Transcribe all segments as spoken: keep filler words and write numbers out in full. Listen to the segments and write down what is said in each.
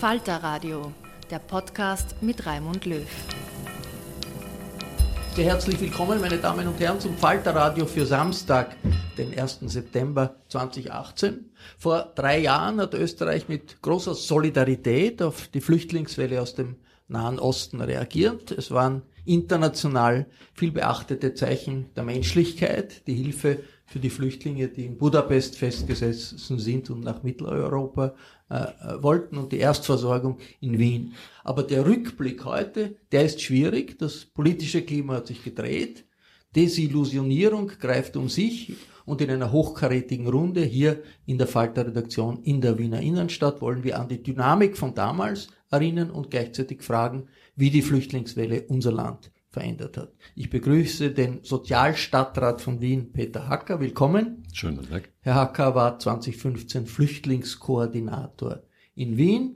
Falter Radio, der Podcast mit Raimund Löw. Sehr herzlich willkommen, meine Damen und Herren, zum Falter Radio für Samstag, den ersten September zweitausendachtzehn. Vor drei Jahren hat Österreich mit großer Solidarität auf die Flüchtlingswelle aus dem Nahen Osten reagiert. Es waren international viel beachtete Zeichen der Menschlichkeit, die Hilfe für die Flüchtlinge, die in Budapest festgesessen sind und nach Mitteleuropa äh, wollten, und die Erstversorgung in Wien. Aber der Rückblick heute, der ist schwierig. Das politische Klima hat sich gedreht. Desillusionierung greift um sich, und in einer hochkarätigen Runde hier in der Falter-Redaktion in der Wiener Innenstadt wollen wir an die Dynamik von damals erinnern und gleichzeitig fragen, wie die Flüchtlingswelle unser Land verändert hat. Ich begrüße den Sozialstadtrat von Wien, Peter Hacker. Willkommen. Schönen guten Tag. Herr Hacker war zwanzig fünfzehn Flüchtlingskoordinator in Wien.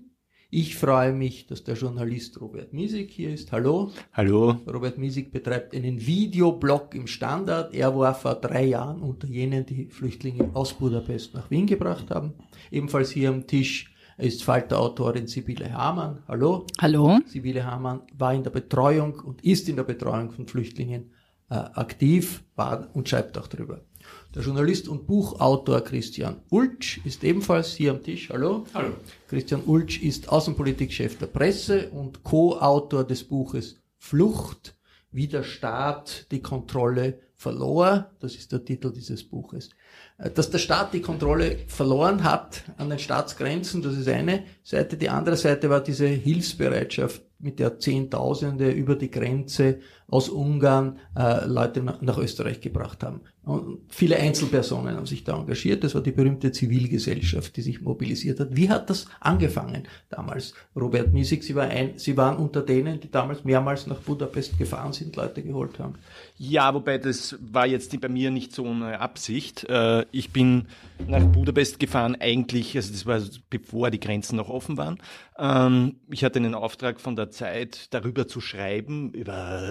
Ich freue mich, dass der Journalist Robert Misik hier ist. Hallo. Hallo. Robert Misik betreibt einen Videoblog im Standard. Er war vor drei Jahren unter jenen, die Flüchtlinge aus Budapest nach Wien gebracht haben. Ebenfalls hier am Tisch ist Falter-Autorin Sibylle Hamann. Hallo. Hallo. Sibylle Hamann war in der Betreuung und ist in der Betreuung von Flüchtlingen äh, aktiv, war und schreibt auch drüber. Der Journalist und Buchautor Christian Ultsch ist ebenfalls hier am Tisch. Hallo. Hallo. Christian Ultsch ist Außenpolitikchef der Presse und Co-Autor des Buches Flucht, wie der Staat die Kontrolle verlor. Das ist der Titel dieses Buches. Dass der Staat die Kontrolle verloren hat an den Staatsgrenzen, das ist eine Seite. Die andere Seite war diese Hilfsbereitschaft, mit der Zehntausende über die Grenze aus Ungarn äh, Leute nach, nach Österreich gebracht haben. Und viele Einzelpersonen haben sich da engagiert. Das war die berühmte Zivilgesellschaft, die sich mobilisiert hat. Wie hat das angefangen damals? Robert Misik, Sie, war ein, Sie waren unter denen, die damals mehrmals nach Budapest gefahren sind, Leute geholt haben. Ja, wobei das war jetzt bei mir nicht so eine Absicht. Ich bin nach Budapest gefahren eigentlich, also das war bevor die Grenzen noch offen waren. Ich hatte einen Auftrag von der Zeit, darüber zu schreiben, über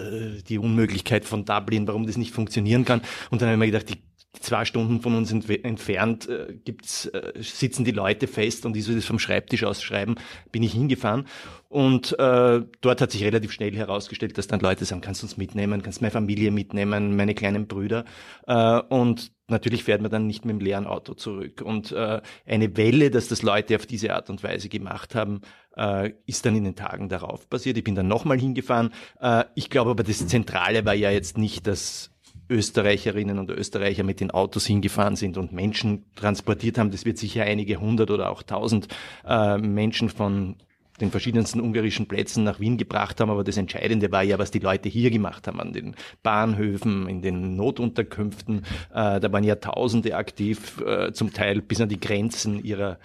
die Unmöglichkeit von Dublin, warum das nicht funktionieren kann. Und dann habe ich mir gedacht, die zwei Stunden von uns entf- entfernt äh, gibt's, äh, sitzen die Leute fest, und die so das vom Schreibtisch aus schreiben, bin ich hingefahren. Und äh, dort hat sich relativ schnell herausgestellt, dass dann Leute sagen, kannst du uns mitnehmen, kannst meine Familie mitnehmen, meine kleinen Brüder. Äh, und natürlich fährt man dann nicht mit dem leeren Auto zurück. Und äh, eine Welle, dass das Leute auf diese Art und Weise gemacht haben, äh, ist dann in den Tagen darauf passiert. Ich bin dann nochmal hingefahren. Äh, ich glaube aber, das Zentrale war ja jetzt nicht, dass Österreicherinnen und Österreicher mit den Autos hingefahren sind und Menschen transportiert haben. Das wird sicher einige hundert oder auch tausend äh, Menschen von den verschiedensten ungarischen Plätzen nach Wien gebracht haben. Aber das Entscheidende war ja, was die Leute hier gemacht haben, an den Bahnhöfen, in den Notunterkünften. Äh, da waren ja Tausende aktiv, äh, zum Teil bis an die Grenzen ihrer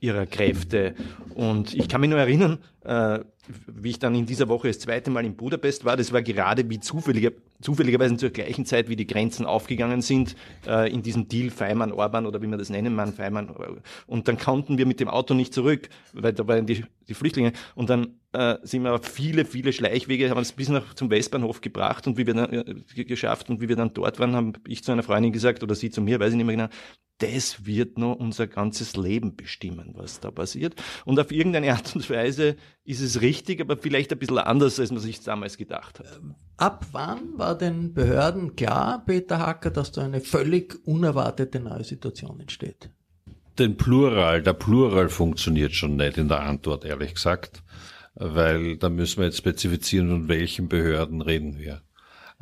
ihrer Kräfte. Und ich kann mich nur erinnern, äh, wie ich dann in dieser Woche das zweite Mal in Budapest war, das war gerade wie zufälliger, zufälligerweise zur gleichen Zeit, wie die Grenzen aufgegangen sind, äh, in diesem Deal Faymann, Orban oder wie man das nennen mag, Faymann. Und dann konnten wir mit dem Auto nicht zurück, weil da waren die, die Flüchtlinge. Und dann äh, sind wir viele, viele Schleichwege, haben uns bis nach zum Westbahnhof gebracht und wie wir dann äh, geschafft und wie wir dann dort waren, habe ich zu einer Freundin gesagt oder sie zu mir, weiß ich nicht mehr genau, das wird noch unser ganzes Leben bestimmen, was da passiert. Und auf irgendeine Art und Weise ist es richtig, aber vielleicht ein bisschen anders, als man sich damals gedacht hat. Ab wann war den Behörden klar, Peter Hacker, dass da eine völlig unerwartete neue Situation entsteht? Den Plural, der Plural funktioniert schon nicht in der Antwort, ehrlich gesagt, weil da müssen wir jetzt spezifizieren, von welchen Behörden reden wir.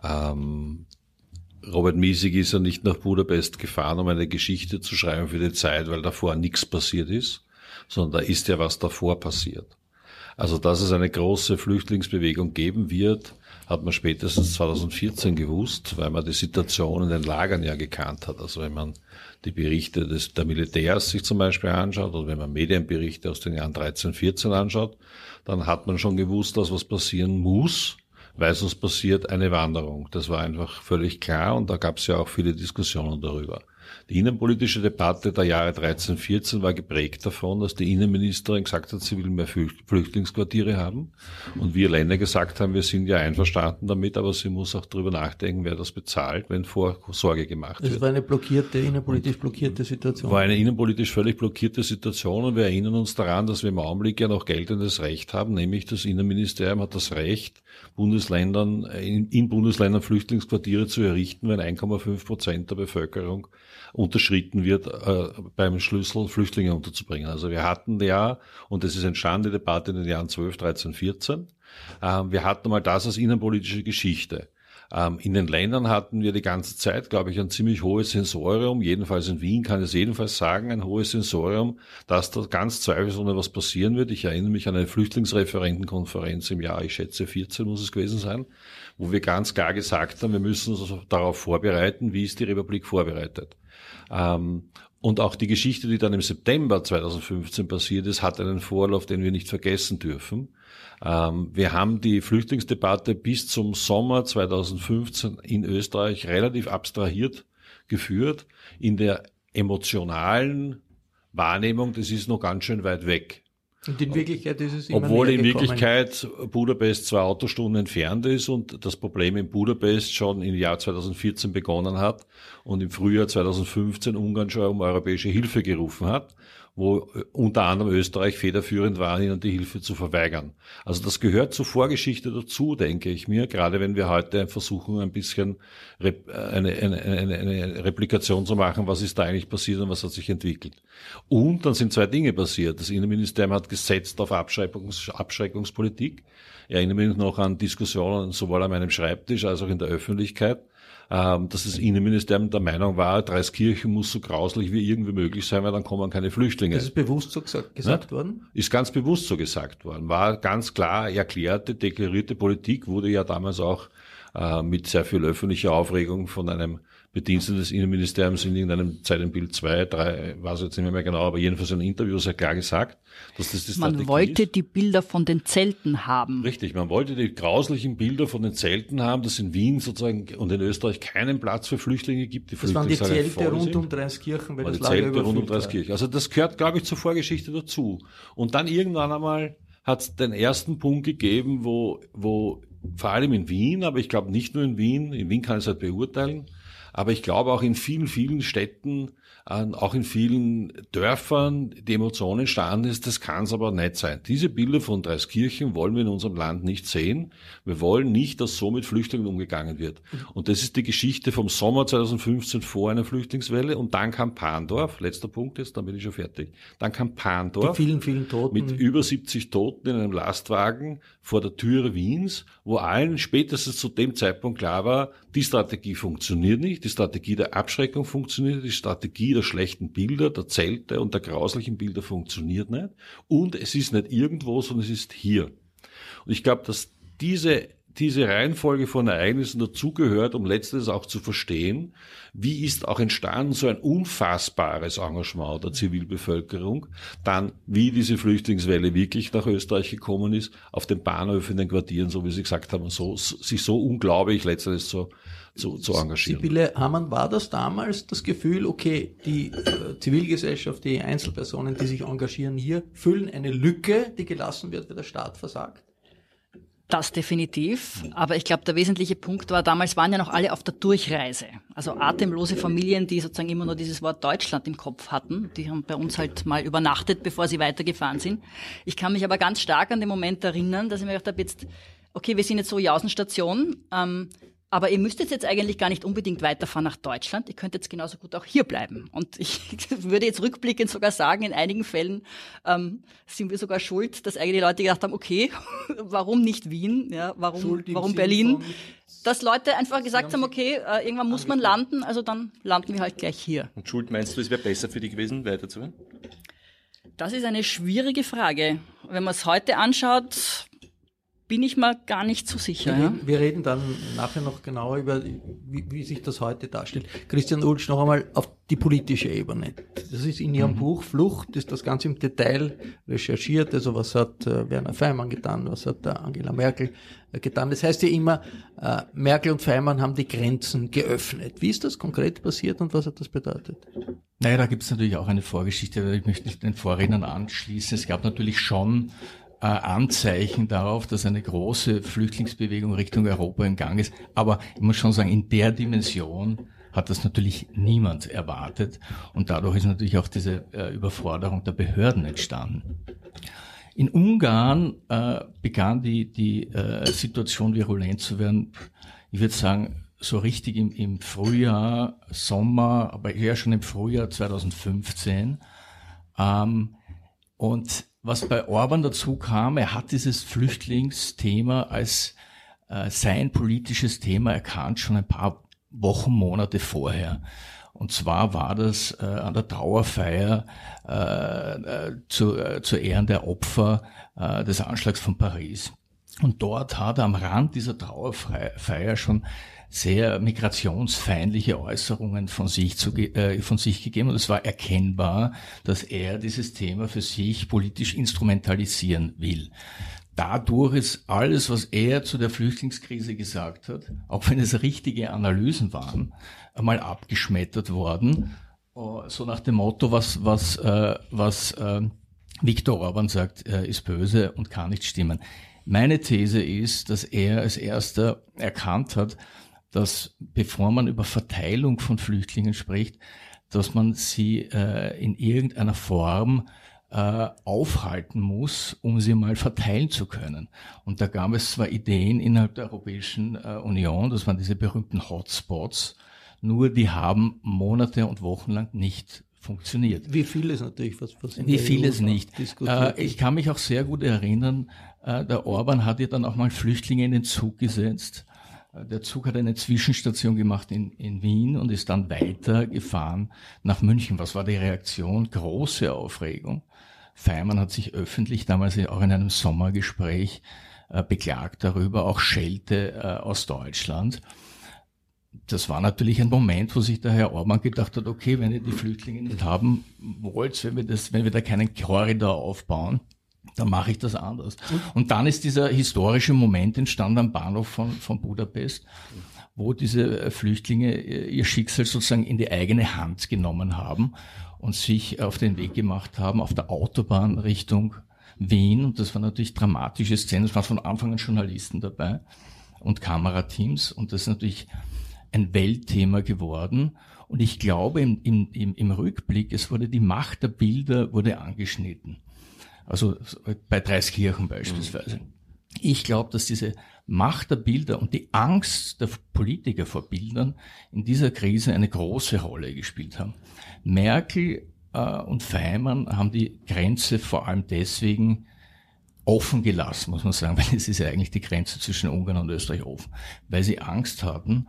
Ähm, Robert Misik ist ja nicht nach Budapest gefahren, um eine Geschichte zu schreiben für die Zeit, weil davor nichts passiert ist, sondern da ist ja was davor passiert. Also, dass es eine große Flüchtlingsbewegung geben wird, hat man spätestens zwanzig vierzehn gewusst, weil man die Situation in den Lagern ja gekannt hat. Also wenn man die Berichte des, der Militärs sich zum Beispiel anschaut oder wenn man Medienberichte aus den Jahren dreizehn, vierzehn anschaut, dann hat man schon gewusst, dass was passieren muss, weil sonst passiert eine Wanderung. Das war einfach völlig klar und da gab es ja auch viele Diskussionen darüber. Die innenpolitische Debatte der Jahre dreizehn, vierzehn war geprägt davon, dass die Innenministerin gesagt hat, sie will mehr Flüchtlingsquartiere haben und wir Länder gesagt haben, wir sind ja einverstanden damit, aber sie muss auch darüber nachdenken, wer das bezahlt, wenn Vorsorge gemacht wird. Das war eine blockierte, innenpolitisch blockierte Situation. War eine innenpolitisch völlig blockierte Situation und wir erinnern uns daran, dass wir im Augenblick ja noch geltendes Recht haben, nämlich das Innenministerium hat das Recht, Bundesländern, in, in Bundesländern Flüchtlingsquartiere zu errichten, wenn ein Komma fünf Prozent der Bevölkerung unterschritten wird, äh, beim Schlüssel Flüchtlinge unterzubringen. Also wir hatten ja, und das ist entstanden, die Debatte in den Jahren zwölf, dreizehn, vierzehn, äh, wir hatten mal das als innenpolitische Geschichte. Ähm, in den Ländern hatten wir die ganze Zeit, glaube ich, ein ziemlich hohes Sensorium, jedenfalls in Wien kann ich es jedenfalls sagen, ein hohes Sensorium, dass da ganz zweifelsohne was passieren wird. Ich erinnere mich an eine Flüchtlingsreferentenkonferenz im Jahr, ich schätze vierzehn muss es gewesen sein, wo wir ganz klar gesagt haben, wir müssen uns darauf vorbereiten, wie ist die Republik vorbereitet. Ähm, und auch die Geschichte, die dann im September zweitausendfünfzehn passiert ist, hat einen Vorlauf, den wir nicht vergessen dürfen. Ähm, wir haben die Flüchtlingsdebatte bis zum Sommer zweitausendfünfzehn in Österreich relativ abstrahiert geführt, in der emotionalen Wahrnehmung, das ist noch ganz schön weit weg. Und in Wirklichkeit ist es immer Obwohl in gekommen. Wirklichkeit Budapest zwei Autostunden entfernt ist und das Problem in Budapest schon im Jahr zweitausendvierzehn begonnen hat und im Frühjahr zweitausendfünfzehn Ungarn schon um europäische Hilfe gerufen hat, wo unter anderem Österreich federführend war, ihnen die Hilfe zu verweigern. Also das gehört zur Vorgeschichte dazu, denke ich mir, gerade wenn wir heute versuchen, ein bisschen eine, eine, eine, eine Replikation zu machen, was ist da eigentlich passiert und was hat sich entwickelt. Und dann sind zwei Dinge passiert. Das Innenministerium hat gesetzt auf Abschreckungs- Abschreckungspolitik. Ich erinnere mich noch an Diskussionen sowohl an meinem Schreibtisch als auch in der Öffentlichkeit, dass das Innenministerium der Meinung war, Traiskirchen muss so grauslich wie irgendwie möglich sein, weil dann kommen keine Flüchtlinge. Das ist bewusst so gesagt, gesagt worden? Ist ganz bewusst so gesagt worden. War ganz klar erklärte, deklarierte Politik, wurde ja damals auch äh, mit sehr viel öffentlicher Aufregung von einem Bediensteten des Innenministeriums in irgendeinem Zeitbild zwei, drei, weiß jetzt nicht mehr genau, aber jedenfalls in Interviews ja klar gesagt, dass das die Strategie Man wollte ist. Die Bilder von den Zelten haben. Richtig, man wollte die grauslichen Bilder von den Zelten haben, dass in Wien sozusagen und in Österreich keinen Platz für Flüchtlinge gibt. Die das waren die Zelte rund um Traiskirchen, weil das Lager überfüllt rund um Traiskirchen. Also das gehört, glaube ich, zur Vorgeschichte dazu. Und dann irgendwann einmal hat es den ersten Punkt gegeben, wo, wo vor allem in Wien, aber ich glaube nicht nur in Wien, in Wien kann ich es halt beurteilen, aber ich glaube auch in vielen, vielen Städten, auch in vielen Dörfern, die Emotion entstanden ist, das kann es aber nicht sein. Diese Bilder von Traiskirchen wollen wir in unserem Land nicht sehen. Wir wollen nicht, dass so mit Flüchtlingen umgegangen wird. Und das ist die Geschichte vom Sommer zweitausendfünfzehn vor einer Flüchtlingswelle. Und dann kam Pandorf, letzter Punkt jetzt, dann bin ich schon fertig. Dann kam Pandorf die vielen, vielen Toten. Mit über siebzig Toten in einem Lastwagen vor der Tür Wiens, wo allen spätestens zu dem Zeitpunkt klar war, die Strategie funktioniert nicht, die Strategie der Abschreckung funktioniert nicht, die Strategie der schlechten Bilder, der Zelte und der grauslichen Bilder funktioniert nicht und es ist nicht irgendwo, sondern es ist hier. Und ich glaube, dass diese diese Reihenfolge von Ereignissen dazugehört, um letztendlich auch zu verstehen, wie ist auch entstanden so ein unfassbares Engagement der Zivilbevölkerung, dann wie diese Flüchtlingswelle wirklich nach Österreich gekommen ist, auf den Bahnhöfen, in den Quartieren, so wie Sie gesagt haben, so, sich so unglaublich letztendlich so zu, zu engagieren. Sibylle Hamann, war das damals das Gefühl, okay, die äh, Zivilgesellschaft, die Einzelpersonen, die sich engagieren hier, füllen eine Lücke, die gelassen wird, wenn der Staat versagt? Das definitiv, aber ich glaube, der wesentliche Punkt war, damals waren ja noch alle auf der Durchreise. Also atemlose Familien, die sozusagen immer nur dieses Wort Deutschland im Kopf hatten, die haben bei uns halt mal übernachtet, bevor sie weitergefahren sind. Ich kann mich aber ganz stark an den Moment erinnern, dass ich mir gedacht habe, jetzt, okay, wir sind jetzt so Jausenstation, ähm, aber ihr müsstet jetzt eigentlich gar nicht unbedingt weiterfahren nach Deutschland. Ihr könnt jetzt genauso gut auch hier bleiben. Und ich würde jetzt rückblickend sogar sagen, in einigen Fällen ähm, sind wir sogar schuld, dass eigentlich Leute gedacht haben, okay, warum nicht Wien? Ja, warum, warum Berlin? Dass Leute einfach gesagt haben, okay, äh, irgendwann muss man landen, also dann landen wir halt gleich hier. Und schuld meinst du, es wäre besser für die gewesen, weiterzuhören? Das ist eine schwierige Frage. Wenn man es heute anschaut, bin ich mal gar nicht so sicher. Wir, ja? reden, wir reden dann nachher noch genauer über, wie, wie sich das heute darstellt. Christian Ultsch, noch einmal auf die politische Ebene. Das ist in Ihrem mhm. Buch Flucht, ist das Ganze im Detail recherchiert. Also was hat äh, Werner Faymann getan, was hat äh, Angela Merkel äh, getan. Das heißt ja immer, äh, Merkel und Faymann haben die Grenzen geöffnet. Wie ist das konkret passiert und was hat das bedeutet? Naja, da gibt es natürlich auch eine Vorgeschichte. Ich möchte nicht den Vorrednern anschließen. Es gab natürlich schon Anzeichen darauf, dass eine große Flüchtlingsbewegung Richtung Europa im Gang ist. Aber ich muss schon sagen, in der Dimension hat das natürlich niemand erwartet. Und dadurch ist natürlich auch diese äh, Überforderung der Behörden entstanden. In Ungarn äh, begann die, die äh, Situation virulent zu werden. Ich würde sagen, so richtig im, im Frühjahr, Sommer, aber eher schon im Frühjahr zwanzig fünfzehn. Ähm, und was bei Orban dazu kam, er hat dieses Flüchtlingsthema als äh, sein politisches Thema erkannt, schon ein paar Wochen, Monate vorher. Und zwar war das äh, an der Trauerfeier äh, äh, zu, äh, zu Ehren der Opfer äh, des Anschlags von Paris. Und dort hat er am Rand dieser Trauerfeier schon sehr migrationsfeindliche Äußerungen von sich, zu, äh, von sich gegeben. Und es war erkennbar, dass er dieses Thema für sich politisch instrumentalisieren will. Dadurch ist alles, was er zu der Flüchtlingskrise gesagt hat, auch wenn es richtige Analysen waren, einmal abgeschmettert worden. So nach dem Motto, was, was, äh, was äh, Viktor Orban sagt, äh, ist böse und kann nicht stimmen. Meine These ist, dass er als Erster erkannt hat, dass bevor man über Verteilung von Flüchtlingen spricht, dass man sie äh, in irgendeiner Form äh, aufhalten muss, um sie mal verteilen zu können. Und da gab es zwar Ideen innerhalb der Europäischen äh, Union, das waren diese berühmten Hotspots, nur die haben Monate und Wochen lang nicht funktioniert. Wie viel ist natürlich was passiert? Wie viel ist nicht. Äh, ich kann mich auch sehr gut erinnern, äh, der Orban hat ja dann auch mal Flüchtlinge in den Zug gesetzt. Der Zug hat eine Zwischenstation gemacht in, in Wien und ist dann weitergefahren nach München. Was war die Reaktion? Große Aufregung. Faymann hat sich öffentlich damals auch in einem Sommergespräch äh, beklagt darüber, auch Schelte äh, aus Deutschland. Das war natürlich ein Moment, wo sich der Herr Orban gedacht hat, okay, wenn ihr die Flüchtlinge nicht haben wollt, wenn wir, das, wenn wir da keinen Korridor aufbauen, dann mache ich das anders. Und dann ist dieser historische Moment entstanden am Bahnhof von, von Budapest, wo diese Flüchtlinge ihr Schicksal sozusagen in die eigene Hand genommen haben und sich auf den Weg gemacht haben, auf der Autobahn Richtung Wien. Und das war natürlich dramatische Szenen. Es waren von Anfang an Journalisten dabei und Kamerateams. Und das ist natürlich ein Weltthema geworden. Und ich glaube, im, im, im Rückblick, es wurde die Macht der Bilder wurde angeschnitten. Also bei Traiskirchen beispielsweise. Ich glaube, dass diese Macht der Bilder und die Angst der Politiker vor Bildern in dieser Krise eine große Rolle gespielt haben. Merkel äh, und Faymann haben die Grenze vor allem deswegen offen gelassen, muss man sagen, weil es ist ja eigentlich die Grenze zwischen Ungarn und Österreich offen, weil sie Angst hatten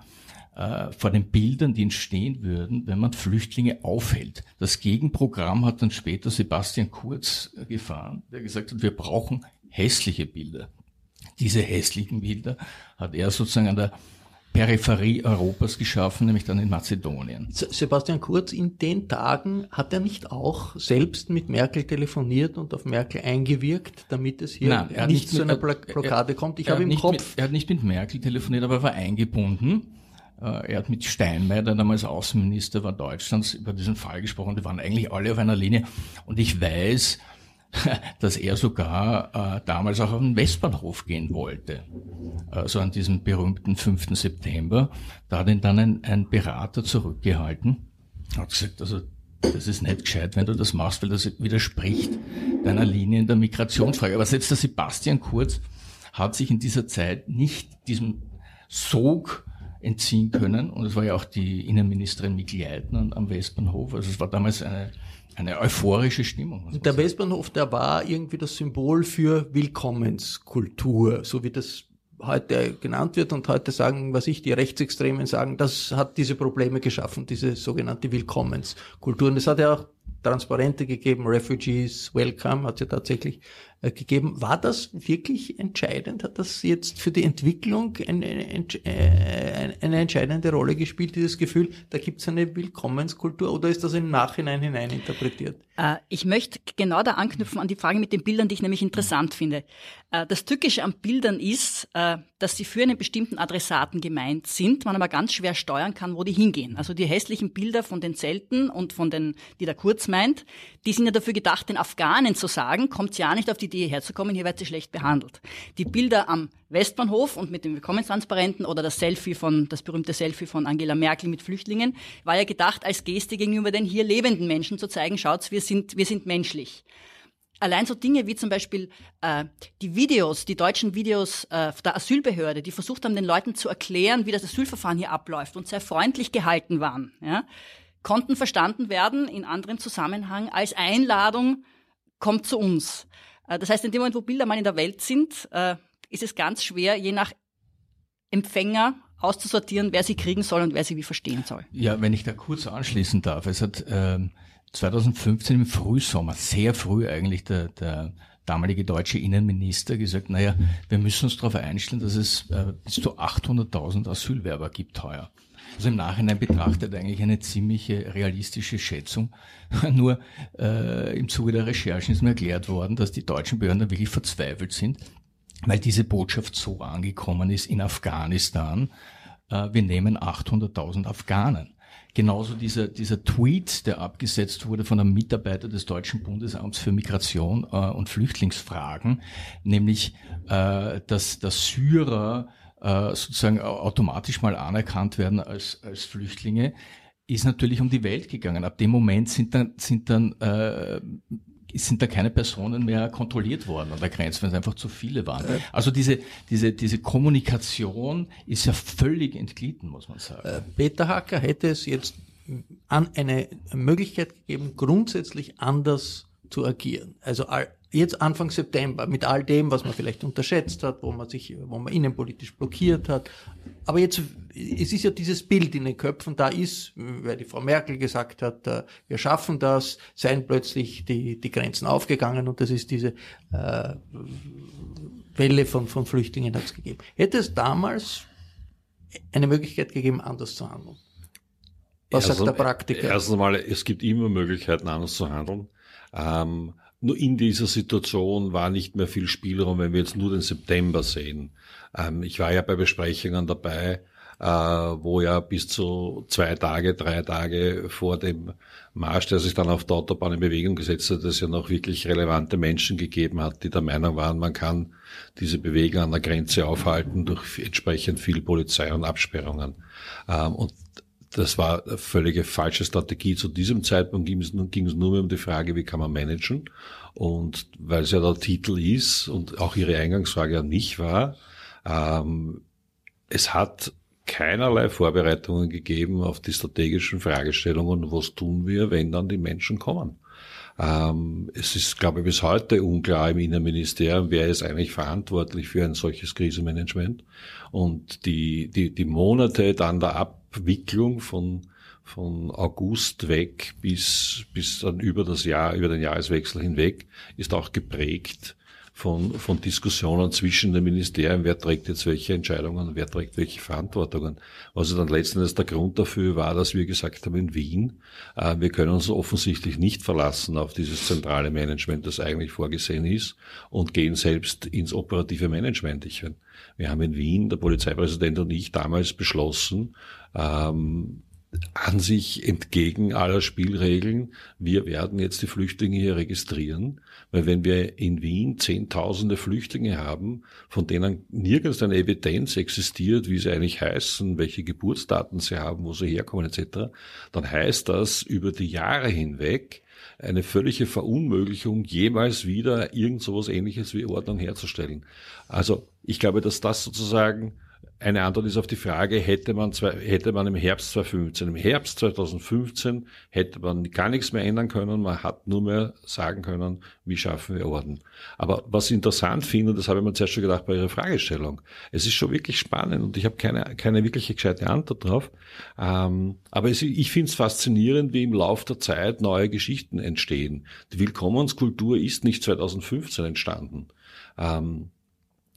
äh, vor den Bildern, die entstehen würden, wenn man Flüchtlinge aufhält. Das Gegenprogramm hat dann später Sebastian Kurz gefahren, der gesagt hat, wir brauchen hässliche Bilder, diese hässlichen Bilder hat er sozusagen an der Peripherie Europas geschaffen, nämlich dann in Mazedonien. Sebastian Kurz, in den Tagen hat er nicht auch selbst mit Merkel telefoniert und auf Merkel eingewirkt, damit es hier Nein, nicht zu einer Blockade er, kommt? Ich er habe im Kopf. Mit, er hat nicht mit Merkel telefoniert, aber er war eingebunden. Er hat mit Steinmeier, der damals Außenminister war Deutschlands, über diesen Fall gesprochen. Die waren eigentlich alle auf einer Linie. Und ich weiß, dass er sogar äh, damals auch auf den Westbahnhof gehen wollte. Also an diesem berühmten fünften September. Da hat ihn dann ein, ein Berater zurückgehalten. Er hat gesagt, also das ist nicht gescheit, wenn du das machst, weil das widerspricht deiner Linie in der Migrationsfrage. Aber selbst der Sebastian Kurz hat sich in dieser Zeit nicht diesem Sog entziehen können. Und es war ja auch die Innenministerin Mikl Leitner am Westbahnhof. Also es war damals eine Eine euphorische Stimmung. Der Westbahnhof, der war irgendwie das Symbol für Willkommenskultur, so wie das heute genannt wird und heute sagen, was ich, die Rechtsextremen sagen, das hat diese Probleme geschaffen, diese sogenannte Willkommenskultur. Und es hat ja auch Transparente gegeben, Refugees, Welcome, hat es ja tatsächlich äh, gegeben. War das wirklich entscheidend? Hat das jetzt für die Entwicklung eine, eine, eine entscheidende Rolle gespielt, dieses Gefühl, da gibt es eine Willkommenskultur, oder ist das im Nachhinein hineininterpretiert? Äh, ich möchte genau da anknüpfen an die Frage mit den Bildern, die ich nämlich interessant finde. Äh, das Tückische an Bildern ist, äh, dass sie für einen bestimmten Adressaten gemeint sind, man aber ganz schwer steuern kann, wo die hingehen. Also die hässlichen Bilder von den Zelten und von den, die der Kurz meint, die sind ja dafür gedacht, den Afghanen zu sagen, kommt ja nicht auf die Idee, herzukommen, hier wird sie schlecht behandelt. Die Bilder am Westbahnhof und mit den Willkommenstransparenten oder das Selfie von, das berühmte Selfie von Angela Merkel mit Flüchtlingen, war ja gedacht, als Geste gegenüber den hier lebenden Menschen zu zeigen, schaut, wir sind, wir sind menschlich. Allein so Dinge wie zum Beispiel äh, die Videos, die deutschen Videos äh, der Asylbehörde, die versucht haben, den Leuten zu erklären, wie das Asylverfahren hier abläuft und sehr freundlich gehalten waren, ja, konnten verstanden werden in anderem Zusammenhang als Einladung, kommt zu uns. Das heißt, in dem Moment, wo Bilder mal in der Welt sind, ist es ganz schwer, je nach Empfänger auszusortieren, wer sie kriegen soll und wer sie wie verstehen soll. Ja, wenn ich da kurz anschließen darf. Es hat ähm, zwanzig fünfzehn im Frühsommer, sehr früh eigentlich, der, der damalige deutsche Innenminister gesagt, naja, wir müssen uns darauf einstellen, dass es äh, bis zu achthunderttausend Asylwerber gibt heuer. Also im Nachhinein betrachtet eigentlich eine ziemliche realistische Schätzung. Nur äh, im Zuge der Recherchen ist mir erklärt worden, dass die deutschen Behörden da wirklich verzweifelt sind, weil diese Botschaft so angekommen ist in Afghanistan. Äh, wir nehmen achthunderttausend Afghanen. Genauso dieser, dieser Tweet, der abgesetzt wurde von einem Mitarbeiter des Deutschen Bundesamts für Migration äh, und Flüchtlingsfragen, nämlich äh, dass, dass Syrer sozusagen automatisch mal anerkannt werden als als Flüchtlinge, ist natürlich um die Welt gegangen. Ab dem Moment sind dann sind dann äh, sind da keine Personen mehr kontrolliert worden an der Grenze, wenn es einfach zu viele waren. Also diese diese diese Kommunikation ist ja völlig entglitten, muss man sagen. Peter Hacker, hätte es jetzt an eine Möglichkeit gegeben, grundsätzlich anders zu agieren? Also jetzt Anfang September, mit all dem, was man vielleicht unterschätzt hat, wo man sich, wo man innenpolitisch blockiert hat. Aber jetzt, es ist ja dieses Bild in den Köpfen, da ist, weil die Frau Merkel gesagt hat, wir schaffen das, seien plötzlich die, die Grenzen aufgegangen und das ist diese äh, Welle von, von Flüchtlingen hat es gegeben. Hätte es damals eine Möglichkeit gegeben, anders zu handeln? Was sagt der Praktiker? Erstens mal, es gibt immer Möglichkeiten, anders zu handeln. Ähm, Nur in dieser Situation war nicht mehr viel Spielraum, wenn wir jetzt nur den September sehen. Ähm, ich war ja bei Besprechungen dabei, äh, wo ja bis zu zwei Tage, drei Tage vor dem Marsch, der sich dann auf der Autobahn in Bewegung gesetzt hat, es ja noch wirklich relevante Menschen gegeben hat, die der Meinung waren, man kann diese Bewegung an der Grenze aufhalten durch entsprechend viel Polizei und Absperrungen. Ähm, und das war eine völlige falsche Strategie. Zu diesem Zeitpunkt ging es, ging es nur mehr um die Frage, wie kann man managen? Und weil es ja der Titel ist und auch Ihre Eingangsfrage ja nicht war, ähm, es hat keinerlei Vorbereitungen gegeben auf die strategischen Fragestellungen, was tun wir, wenn dann die Menschen kommen. Ähm, es ist, glaube ich, bis heute unklar im Innenministerium, wer ist eigentlich verantwortlich für ein solches Krisenmanagement. Und die, die, die Monate dann der Ab Abwicklung von von August weg bis bis dann über das Jahr über den Jahreswechsel hinweg ist auch geprägt von, von Diskussionen zwischen den Ministerien, wer trägt jetzt welche Entscheidungen, wer trägt welche Verantwortungen. Also dann letzten Endes der Grund dafür war, dass wir gesagt haben, in Wien, äh, wir können uns offensichtlich nicht verlassen auf dieses zentrale Management, das eigentlich vorgesehen ist, und gehen selbst ins operative Management. Ich, wir haben in Wien, der Polizeipräsident und ich, damals beschlossen, ähm, an sich entgegen aller Spielregeln, wir werden jetzt die Flüchtlinge hier registrieren, weil wenn wir in Wien zehntausende Flüchtlinge haben, von denen nirgends eine Evidenz existiert, wie sie eigentlich heißen, welche Geburtsdaten sie haben, wo sie herkommen et cetera, dann heißt das über die Jahre hinweg eine völlige Verunmöglichung, jemals wieder irgend sowas Ähnliches wie Ordnung herzustellen. Also ich glaube, dass das sozusagen eine Antwort ist auf die Frage, hätte man, zwei, hätte man im Herbst zweitausendfünfzehn, im Herbst zweitausendfünfzehn hätte man gar nichts mehr ändern können, man hat nur mehr sagen können, wie schaffen wir Orden. Aber was ich interessant finde, und das habe ich mir zuerst schon gedacht bei Ihrer Fragestellung, es ist schon wirklich spannend und ich habe keine, keine wirkliche gescheite Antwort drauf, ähm, aber es, ich finde es faszinierend, wie im Lauf der Zeit neue Geschichten entstehen. Die Willkommenskultur ist nicht zweitausendfünfzehn entstanden. Ähm,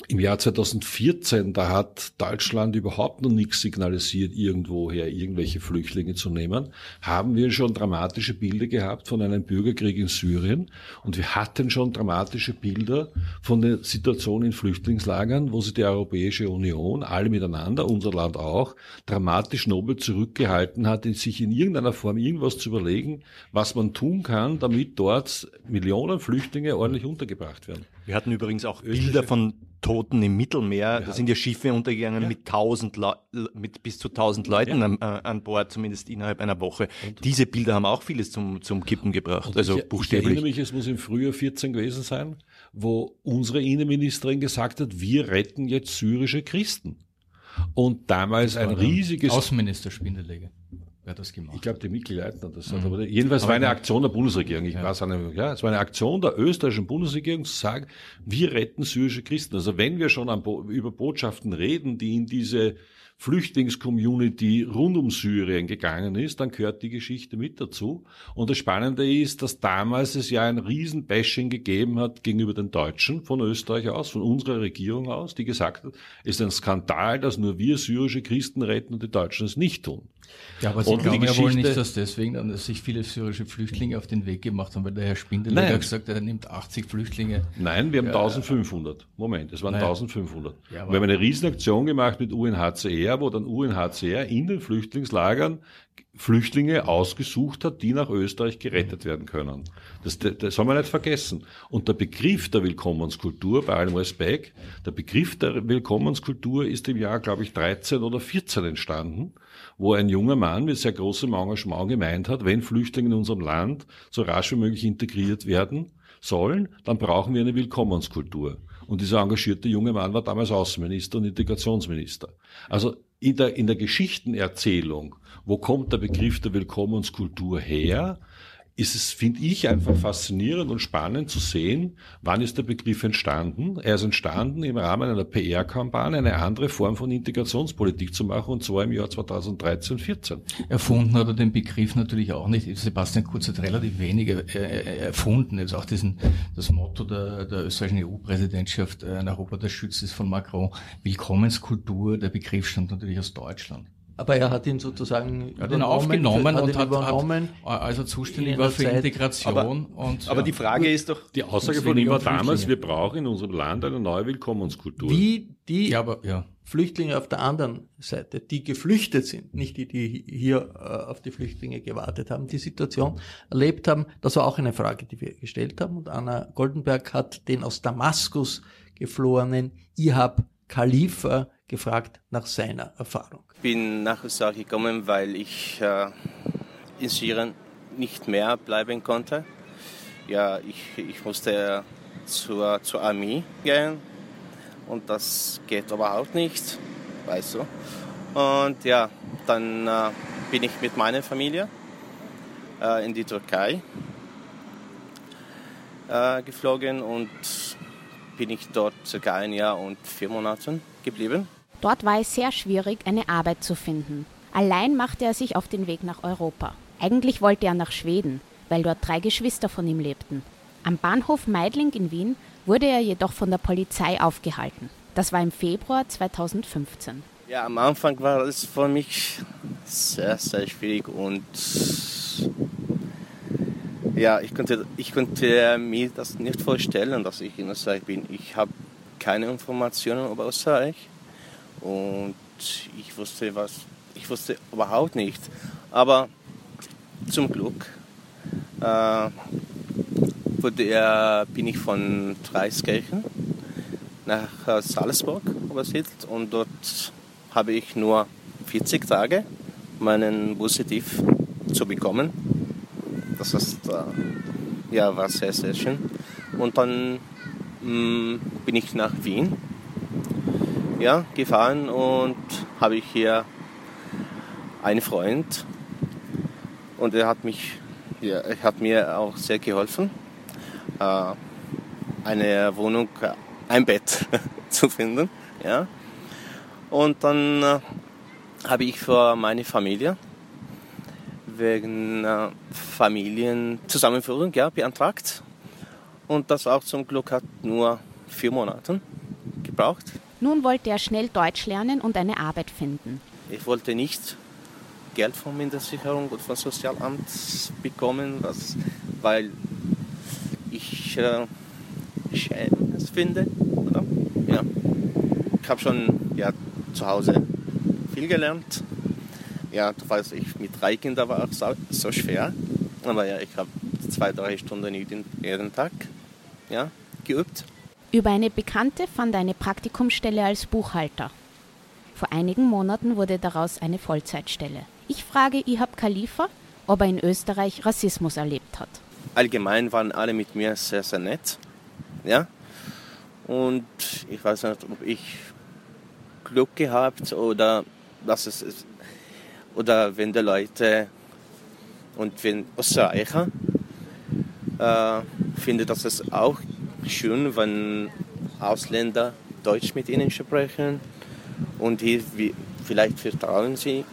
Im Jahr zweitausendvierzehn, da hat Deutschland überhaupt noch nichts signalisiert, irgendwoher irgendwelche Flüchtlinge zu nehmen, haben wir schon dramatische Bilder gehabt von einem Bürgerkrieg in Syrien und wir hatten schon dramatische Bilder von der Situation in Flüchtlingslagern, wo sich die Europäische Union, alle miteinander, unser Land auch, dramatisch nobel zurückgehalten hat, sich in irgendeiner Form irgendwas zu überlegen, was man tun kann, damit dort Millionen Flüchtlinge ordentlich untergebracht werden. Wir hatten übrigens auch Bilder von Toten im Mittelmeer, ja. Da sind ja Schiffe untergegangen, ja. mit, tausend Le- mit bis zu tausend Leuten ja. an, äh, an Bord, zumindest innerhalb einer Woche. Und diese Bilder haben auch vieles zum, zum Kippen gebracht, und also ich, buchstäblich. Ich erinnere mich, es muss im Frühjahr vierzehn gewesen sein, wo unsere Innenministerin gesagt hat, wir retten jetzt syrische Christen. Und damals ein riesiges... Außenminister Spindelegger. Wer das gemacht? Ich glaube, die Mikl-Leitner das mhm. hat. Aber jedenfalls aber war eine Aktion der Bundesregierung. Ich ja. weiß nicht, ja, es war eine Aktion der österreichischen Bundesregierung zu sagen, wir retten syrische Christen. Also wenn wir schon an, über Botschaften reden, die in diese Flüchtlingscommunity rund um Syrien gegangen ist, dann gehört die Geschichte mit dazu. Und das Spannende ist, dass damals es ja ein Riesenbashing gegeben hat gegenüber den Deutschen von Österreich aus, von unserer Regierung aus, die gesagt hat, es ist ein Skandal, dass nur wir syrische Christen retten und die Deutschen es nicht tun. Ja, aber Sie und glauben ja wohl nicht, dass deswegen dass sich viele syrische Flüchtlinge auf den Weg gemacht haben, weil der Herr Spindelegger gesagt hat, er nimmt achtzig Flüchtlinge. Nein, wir haben ja, eintausendfünfhundert. Moment, es waren naja. eintausendfünfhundert. Ja, wir haben eine Riesenaktion gemacht mit U N H C R, wo dann U N H C R in den Flüchtlingslagern Flüchtlinge ausgesucht hat, die nach Österreich gerettet werden können. Das, das haben wir nicht vergessen. Und der Begriff der Willkommenskultur, bei allem Respekt, der Begriff der Willkommenskultur ist im Jahr, glaube ich, dreizehn oder vierzehn entstanden, wo ein junger Mann mit sehr großem Engagement gemeint hat, wenn Flüchtlinge in unserem Land so rasch wie möglich integriert werden sollen, dann brauchen wir eine Willkommenskultur. Und dieser engagierte junge Mann war damals Außenminister und Integrationsminister. Also in der, in der Geschichtenerzählung, wo kommt der Begriff der Willkommenskultur her, ist es, finde ich, einfach faszinierend und spannend zu sehen, wann ist der Begriff entstanden. Er ist entstanden im Rahmen einer P R-Kampagne, eine andere Form von Integrationspolitik zu machen, und zwar im Jahr zweitausenddreizehn, vierzehn. Erfunden hat er den Begriff natürlich auch nicht. Sebastian Kurz hat relativ wenige äh, erfunden. Jetzt auch diesen, das Motto der, der österreichischen E U-Präsidentschaft, äh, Europa, das schützt ist, von Macron, Willkommenskultur, der Begriff stammt natürlich aus Deutschland. Aber er hat ihn sozusagen hat ihn aufgenommen hat und ihn hat, übernommen, hat also zuständig war für Zeit. Integration. Aber, und, aber ja. die Frage ist doch, die Aussage von ihm war damals, wir brauchen in unserem Land eine neue Willkommenskultur. Wie die ja, aber, ja. Flüchtlinge auf der anderen Seite, die geflüchtet sind, nicht die, die hier äh, auf die Flüchtlinge gewartet haben, die Situation erlebt haben, das war auch eine Frage, die wir gestellt haben. Und Anna Goldenberg hat den aus Damaskus geflohenen Ihab Khalifa gefragt nach seiner Erfahrung. Ich bin nach Österreich gekommen, weil ich äh, in Syrien nicht mehr bleiben konnte. Ja, ich, ich musste zur, zur Armee gehen und das geht überhaupt nicht, weißt du. Und ja, dann äh, bin ich mit meiner Familie äh, in die Türkei äh, geflogen und bin ich dort circa ein Jahr und vier Monate geblieben. Dort war es sehr schwierig, eine Arbeit zu finden. Allein machte er sich auf den Weg nach Europa. Eigentlich wollte er nach Schweden, weil dort drei Geschwister von ihm lebten. Am Bahnhof Meidling in Wien wurde er jedoch von der Polizei aufgehalten. Das war im Februar zweitausendfünfzehn. Ja, am Anfang war es für mich sehr, sehr schwierig und ja, ich konnte, ich konnte mir das nicht vorstellen, dass ich in Österreich bin. Ich habe keine Informationen über Österreich und ich wusste was, ich wusste überhaupt nicht. Aber zum Glück äh, wurde, äh, bin ich von Traiskirchen nach äh, Salzburg übersiedelt und dort habe ich nur vierzig Tage, meinen Positiv zu bekommen. Das ist, äh, ja, war sehr, sehr schön. Und dann mh, bin ich nach Wien ja, gefahren und habe ich hier einen Freund und er hat, mich, ja, er hat mir auch sehr geholfen, äh, eine Wohnung, ein Bett zu finden. Ja. Und dann äh, habe ich für meine Familie wegen äh, Familienzusammenführung ja, beantragt. Und das auch zum Glück hat nur vier Monate gebraucht. Nun wollte er schnell Deutsch lernen und eine Arbeit finden. Ich wollte nicht Geld von Mindestsicherung und vom Sozialamt bekommen, was, weil ich äh, schön es finde. Oder? Ja. Ich habe schon ja, zu Hause viel gelernt. Ja, du weißt, ich mit drei Kindern war auch so, so schwer. Aber ja, ich habe zwei, drei Stunden jeden, jeden Tag ja, geübt. Über eine Bekannte fand er eine Praktikumsstelle als Buchhalter. Vor einigen Monaten wurde daraus eine Vollzeitstelle. Ich frage Ihab Khalifa, ob er in Österreich Rassismus erlebt hat. Allgemein waren alle mit mir sehr, sehr nett. Ja? Und ich weiß nicht, ob ich Glück gehabt oder was es ist. Oder wenn die Leute und wenn Österreicher äh, finden, dass es auch schön, wenn Ausländer Deutsch mit ihnen sprechen und die, wie, vielleicht vertrauen sie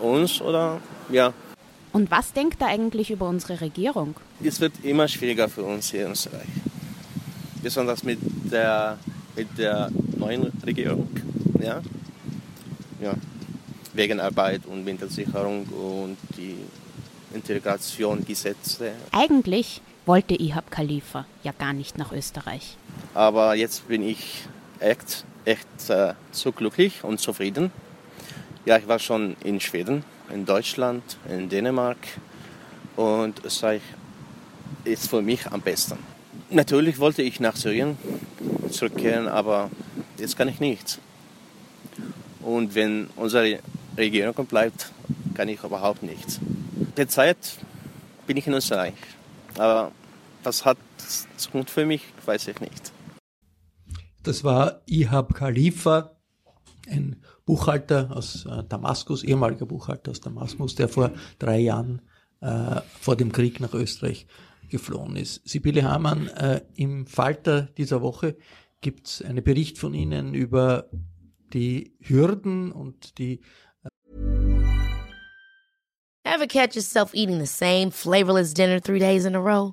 uns oder ja. Und was denkt er eigentlich über unsere Regierung? Es wird immer schwieriger für uns hier in Österreich, besonders mit der, mit der neuen Regierung, ja, ja. Wegen Arbeit und Mindestsicherung und die Integrationsgesetze. Eigentlich wollte Ihab Khalifa ja gar nicht nach Österreich. Aber jetzt bin ich echt, echt äh, so glücklich und zufrieden. Ja, ich war schon in Schweden, in Deutschland, in Dänemark und Österreich ist für mich am besten. Natürlich wollte ich nach Syrien zurückkehren, aber jetzt kann ich nicht. Und wenn unsere Regierung bleibt, kann ich überhaupt nichts. Derzeit bin ich in Österreich, aber was hat Zukunft für mich, weiß ich nicht. Das war Ihab Khalifa, ein Buchhalter aus Damaskus, ehemaliger Buchhalter aus Damaskus, der vor drei Jahren äh, vor dem Krieg nach Österreich geflohen ist. Sibylle Hamann, äh, im Falter dieser Woche gibt es einen Bericht von Ihnen über die Hürden und die Ever catch yourself eating the same flavorless dinner three days in a row?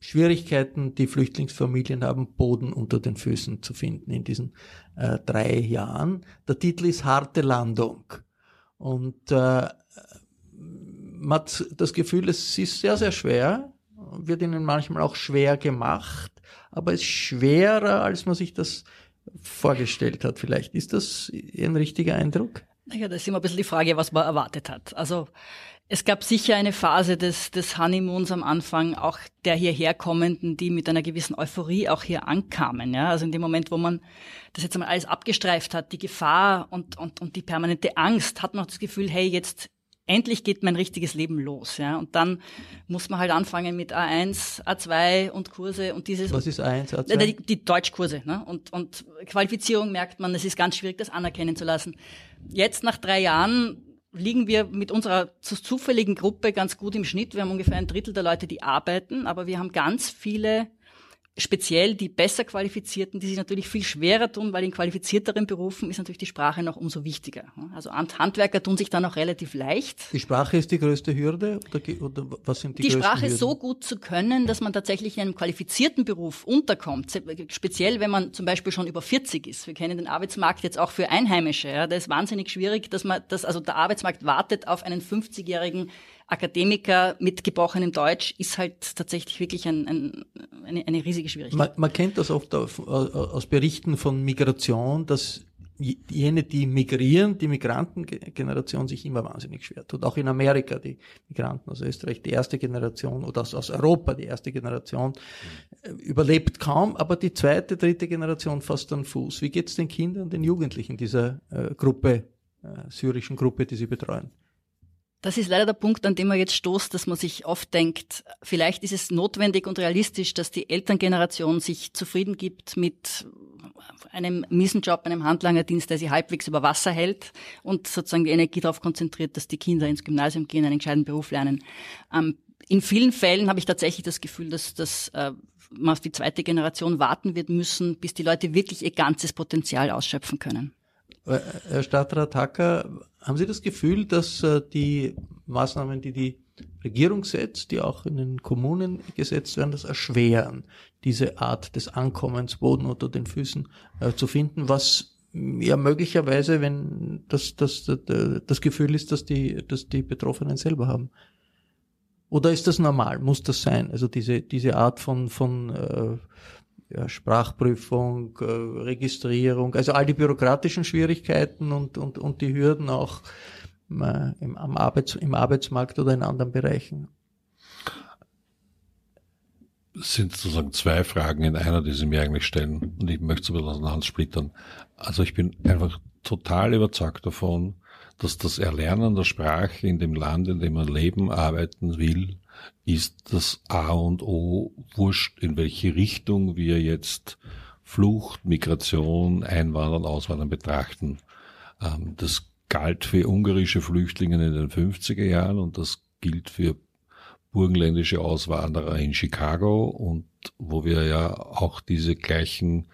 Schwierigkeiten, die Flüchtlingsfamilien haben, Boden unter den Füßen zu finden in diesen äh, drei Jahren. Der Titel ist Harte Landung. Und äh, man hat das Gefühl, es ist sehr, sehr schwer, wird ihnen manchmal auch schwer gemacht, aber es ist schwerer, als man sich das vorgestellt hat vielleicht. Ist das ein richtiger Eindruck? Naja, das ist immer ein bisschen die Frage, was man erwartet hat. Also es gab sicher eine Phase des, des Honeymoons am Anfang, auch der hierherkommenden, die mit einer gewissen Euphorie auch hier ankamen. Ja? Also in dem Moment, wo man das jetzt einmal alles abgestreift hat, die Gefahr und, und, und die permanente Angst, hat man auch das Gefühl, hey, jetzt endlich geht mein richtiges Leben los, ja. Und dann muss man halt anfangen mit A eins, A zwei und Kurse und dieses. Was ist A eins, A zwei? Die, die Deutschkurse, ne? Und, und Qualifizierung merkt man, es ist ganz schwierig, das anerkennen zu lassen. Jetzt nach drei Jahren liegen wir mit unserer zufälligen Gruppe ganz gut im Schnitt. Wir haben ungefähr ein Drittel der Leute, die arbeiten, aber wir haben ganz viele, speziell die besser Qualifizierten, die sich natürlich viel schwerer tun, weil in qualifizierteren Berufen ist natürlich die Sprache noch umso wichtiger. Also Handwerker tun sich dann auch relativ leicht. Die Sprache ist die größte Hürde? Oder, oder was sind die Die Sprache Hürden? So gut zu können, dass man tatsächlich in einem qualifizierten Beruf unterkommt, speziell wenn man zum Beispiel schon über vierzig ist. Wir kennen den Arbeitsmarkt jetzt auch für Einheimische. Ja, das ist wahnsinnig schwierig, dass man das, also der Arbeitsmarkt wartet auf einen fünfzigjährigen Akademiker mit gebrochenem Deutsch, ist halt tatsächlich wirklich ein, ein, eine, eine riesige Schwierigkeit. Man, man kennt das oft auf, aus Berichten von Migration, dass jene, die migrieren, die Migrantengeneration sich immer wahnsinnig schwer tut. Auch in Amerika, die Migranten aus Österreich, die erste Generation, oder aus, aus Europa, die erste Generation, überlebt kaum, aber die zweite, dritte Generation fast an Fuß. Wie geht's den Kindern, den Jugendlichen dieser äh, Gruppe, äh, syrischen Gruppe, die sie betreuen? Das ist leider der Punkt, an dem man jetzt stoßt, dass man sich oft denkt, vielleicht ist es notwendig und realistisch, dass die Elterngeneration sich zufrieden gibt mit einem miesen Job, einem Handlangerdienst, der sie halbwegs über Wasser hält und sozusagen die Energie darauf konzentriert, dass die Kinder ins Gymnasium gehen, einen gescheiten Beruf lernen. Ähm, in vielen Fällen habe ich tatsächlich das Gefühl, dass das äh, man auf die zweite Generation warten wird müssen, bis die Leute wirklich ihr ganzes Potenzial ausschöpfen können. Herr Stadtrat Hacker, haben Sie das Gefühl, dass die Maßnahmen, die die Regierung setzt, die auch in den Kommunen gesetzt werden, das erschweren, diese Art des Ankommens, Boden unter den Füßen äh, zu finden, was ja möglicherweise, wenn das, das, das, das Gefühl ist, dass die, dass die Betroffenen selber haben? Oder ist das normal? Muss das sein? Also diese, diese Art von, von, äh, Ja, Sprachprüfung, äh, Registrierung, also all die bürokratischen Schwierigkeiten und, und, und die Hürden auch äh, im, am Arbeits-, im Arbeitsmarkt oder in anderen Bereichen. Es sind sozusagen zwei Fragen in einer, die Sie mir eigentlich stellen, und ich möchte es ein bisschen auseinanderhalten splittern. Also ich bin einfach total überzeugt davon, dass das Erlernen der Sprache in dem Land, in dem man leben, arbeiten will, ist das A und O, wurscht in welche Richtung wir jetzt Flucht, Migration, Einwandern, Auswandern betrachten. Das galt für ungarische Flüchtlinge in den fünfziger Jahren und das gilt für burgenländische Auswanderer in Chicago, und wo wir ja auch diese gleichen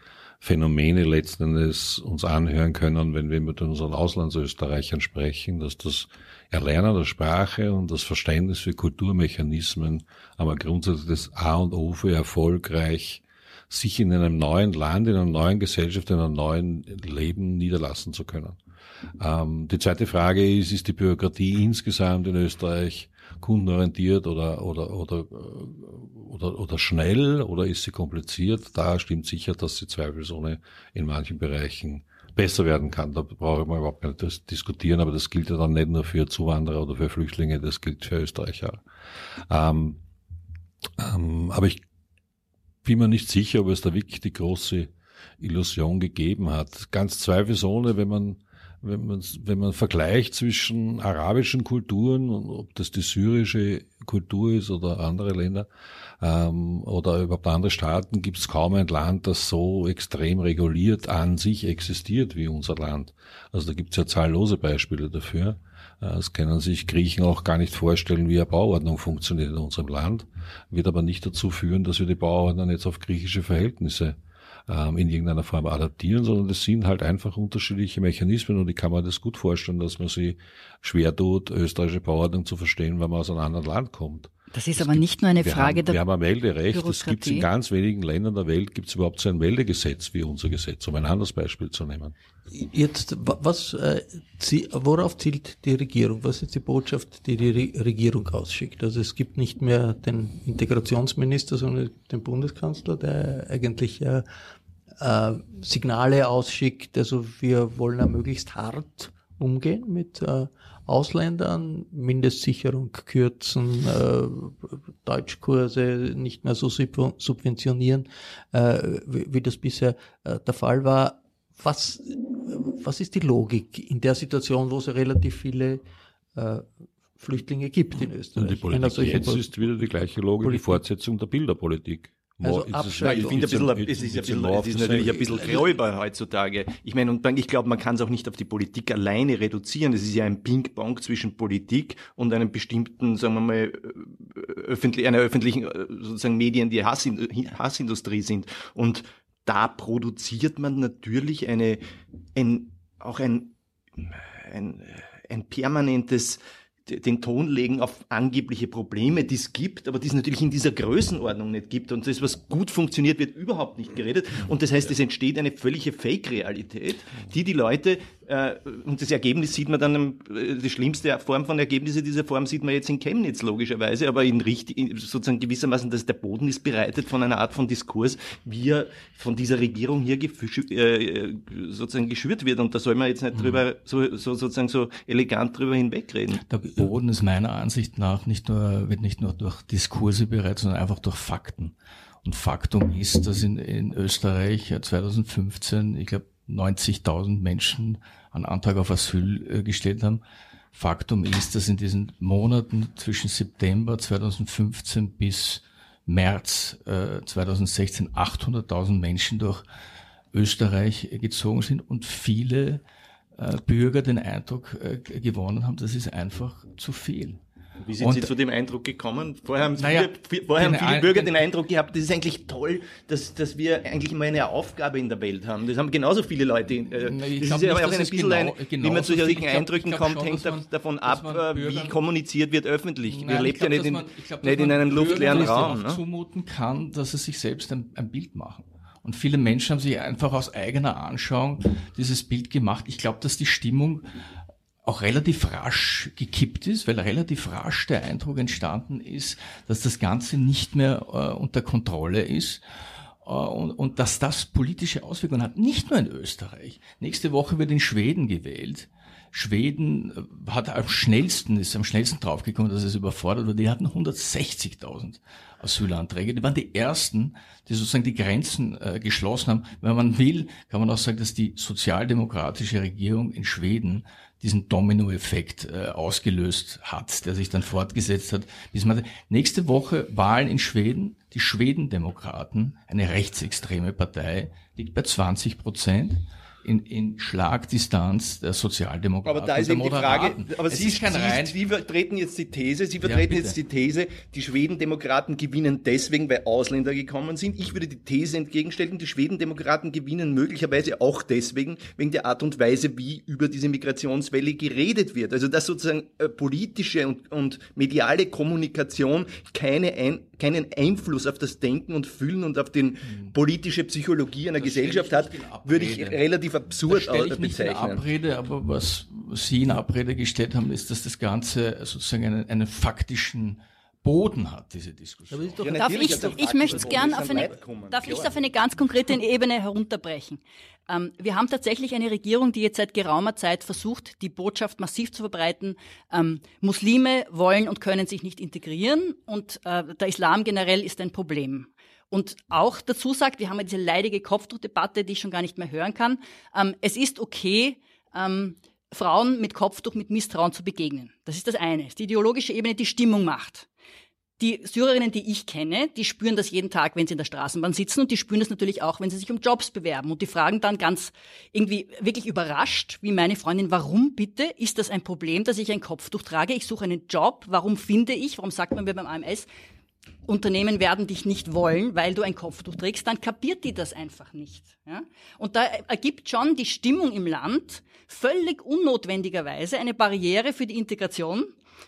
Phänomene letzten Endes uns anhören können, wenn wir mit unseren Auslandsösterreichern sprechen, dass das Erlernen der Sprache und das Verständnis für Kulturmechanismen aber grundsätzlich das A und O für erfolgreich, sich in einem neuen Land, in einer neuen Gesellschaft, in einem neuen Leben niederlassen zu können. Ähm, die zweite Frage ist, ist die Bürokratie insgesamt in Österreich kundenorientiert oder, oder, oder, oder, oder schnell, oder ist sie kompliziert? Da stimmt sicher, dass sie zweifelsohne in manchen Bereichen besser werden kann. Da brauche ich mal überhaupt nicht diskutieren, aber das gilt ja dann nicht nur für Zuwanderer oder für Flüchtlinge, das gilt für Österreicher. Ähm, ähm, aber ich bin mir nicht sicher, ob es da wirklich die große Illusion gegeben hat. Ganz zweifelsohne, wenn man Wenn man, wenn man vergleicht zwischen arabischen Kulturen, und ob das die syrische Kultur ist oder andere Länder, ähm, oder überhaupt andere Staaten, gibt es kaum ein Land, das so extrem reguliert an sich existiert wie unser Land. Also da gibt es ja zahllose Beispiele dafür. Das können sich Griechen auch gar nicht vorstellen, wie eine Bauordnung funktioniert in unserem Land. Wird aber nicht dazu führen, dass wir die Bauordnung jetzt auf griechische Verhältnisse in irgendeiner Form adaptieren, sondern das sind halt einfach unterschiedliche Mechanismen, und ich kann mir das gut vorstellen, dass man sich schwer tut, österreichische Bauordnung zu verstehen, wenn man aus einem anderen Land kommt. Das ist es aber gibt, nicht nur eine Frage haben, der Wir haben ein Melderecht, das gibt es in ganz wenigen Ländern der Welt, gibt es überhaupt so ein Meldegesetz wie unser Gesetz, um ein anderes Beispiel zu nehmen. Jetzt, was, worauf zielt die Regierung? Was ist die Botschaft, die die Regierung ausschickt? Also es gibt nicht mehr den Integrationsminister, sondern den Bundeskanzler, der eigentlich äh, äh, Signale ausschickt, also wir wollen ja möglichst hart umgehen mit äh, Ausländern, Mindestsicherung kürzen, äh, Deutschkurse nicht mehr so subventionieren, äh, wie, wie das bisher äh, der Fall war. Was, was ist die Logik in der Situation, wo es relativ viele äh, Flüchtlinge gibt in Österreich. Und die Politik jetzt ist wieder die gleiche Logik, Politik. Die Fortsetzung der Bilderpolitik. Also ist Nein, ich finde ein bisschen, ein, es ist, ein bisschen, es ist natürlich ein bisschen gräuber heutzutage. Ich meine, und ich glaube, man kann es auch nicht auf die Politik alleine reduzieren. Es ist ja ein Ping-Pong zwischen Politik und einem bestimmten, sagen wir mal, öffentlich, einer öffentlichen, sozusagen Medien, die Hassindustrie sind. Und da produziert man natürlich eine, ein, auch ein, ein, ein permanentes, den Ton legen auf angebliche Probleme, die es gibt, aber die es natürlich in dieser Größenordnung nicht gibt. Und das, was gut funktioniert, wird überhaupt nicht geredet. Und das heißt, es entsteht eine völlige Fake-Realität, die die Leute, äh, und das Ergebnis sieht man dann, äh, die schlimmste Form von Ergebnissen dieser Form sieht man jetzt in Chemnitz logischerweise, aber in richtig, sozusagen gewissermaßen, dass der Boden ist bereitet von einer Art von Diskurs, wie er von dieser Regierung hier gefüsch, äh, sozusagen geschürt wird. Und da soll man jetzt nicht drüber, so, so sozusagen so elegant drüber hinwegreden. Da Boden ist meiner Ansicht nach nicht nur, wird nicht nur durch Diskurse bereitet, sondern einfach durch Fakten. Und Faktum ist, dass in, in Österreich zwanzig fünfzehn, ich glaube, neunzigtausend Menschen einen Antrag auf Asyl äh, gestellt haben. Faktum ist, dass in diesen Monaten zwischen September zwanzig fünfzehn bis März äh, zwanzig sechzehn achthunderttausend Menschen durch Österreich gezogen sind und viele Bürger den Eindruck äh, gewonnen haben, das ist einfach zu viel. Wie sind und, Sie zu dem Eindruck gekommen? Vorher haben, naja, viele, vorher haben viele Bürger den Eindruck gehabt, das ist eigentlich toll, dass, dass wir eigentlich mal eine Aufgabe in der Welt haben. Das haben genauso viele Leute. Äh, Na, ich das ist ja auch ein bisschen, genau, ein, genau wie man zu solchen Eindrücken glaub, kommt, schon, hängt man, davon ab, Bürger, wie kommuniziert wird öffentlich. Nein, wir leben ja nicht in, man, glaub, nicht in einem luftleeren Raum. Ne? Zumuten kann, dass sie sich selbst ein, ein Bild machen. Und viele Menschen haben sich einfach aus eigener Anschauung dieses Bild gemacht. Ich glaube, dass die Stimmung auch relativ rasch gekippt ist, weil relativ rasch der Eindruck entstanden ist, dass das Ganze nicht mehr äh, unter Kontrolle ist äh, und, und dass das politische Auswirkungen hat. Nicht nur in Österreich. Nächste Woche wird in Schweden gewählt. Schweden hat am schnellsten, ist am schnellsten draufgekommen, dass es überfordert war. Die hatten hundertsechzigtausend Asylanträge. Die waren die ersten, die sozusagen die Grenzen äh, geschlossen haben. Wenn man will, kann man auch sagen, dass die sozialdemokratische Regierung in Schweden diesen Domino-Effekt äh, ausgelöst hat, der sich dann fortgesetzt hat. Bis man nächste Woche Wahlen in Schweden. Die Schwedendemokraten, eine rechtsextreme Partei, liegt bei zwanzig Prozent. In, in Schlagdistanz der Sozialdemokraten. Aber da ist eben die Frage, aber Sie, ist kein Sie, rein Sie vertreten jetzt die These, Sie vertreten ja, jetzt die These, die Schwedendemokraten gewinnen deswegen, weil Ausländer gekommen sind. Ich würde die These entgegenstellen, die Schwedendemokraten gewinnen möglicherweise auch deswegen, wegen der Art und Weise, wie über diese Migrationswelle geredet wird. Also dass sozusagen äh, politische und, und mediale Kommunikation keine ein, keinen Einfluss auf das Denken und Fühlen und auf die hm. politische Psychologie einer das Gesellschaft hat, würde ich relativ absurd da ich nicht in Abrede, aber was Sie in Abrede gestellt haben, ist, dass das Ganze sozusagen einen, einen faktischen Boden hat, diese Diskussion. Doch ja, darf ich, ich möchte es gern auf eine, darf ich es auf eine ganz konkrete Ebene herunterbrechen. Ähm, wir haben tatsächlich eine Regierung, die jetzt seit geraumer Zeit versucht, die Botschaft massiv zu verbreiten. Ähm, Muslime wollen und können sich nicht integrieren und äh, der Islam generell ist ein Problem. Und auch dazu sagt, wir haben ja diese leidige Kopftuchdebatte, die ich schon gar nicht mehr hören kann. Ähm, es ist okay, ähm, Frauen mit Kopftuch mit Misstrauen zu begegnen. Das ist das eine. Die ideologische Ebene, die Stimmung macht. Die Syrerinnen, die ich kenne, die spüren das jeden Tag, wenn sie in der Straßenbahn sitzen und die spüren das natürlich auch, wenn sie sich um Jobs bewerben und die fragen dann ganz irgendwie wirklich überrascht, wie meine Freundin, warum bitte ist das ein Problem, dass ich ein Kopftuch trage? Ich suche einen Job, warum finde ich, warum sagt man mir beim A M S, Unternehmen werden dich nicht wollen, weil du ein Kopftuch trägst, dann kapiert die das einfach nicht. Ja? Und da ergibt schon die Stimmung im Land völlig unnotwendigerweise eine Barriere für die Integration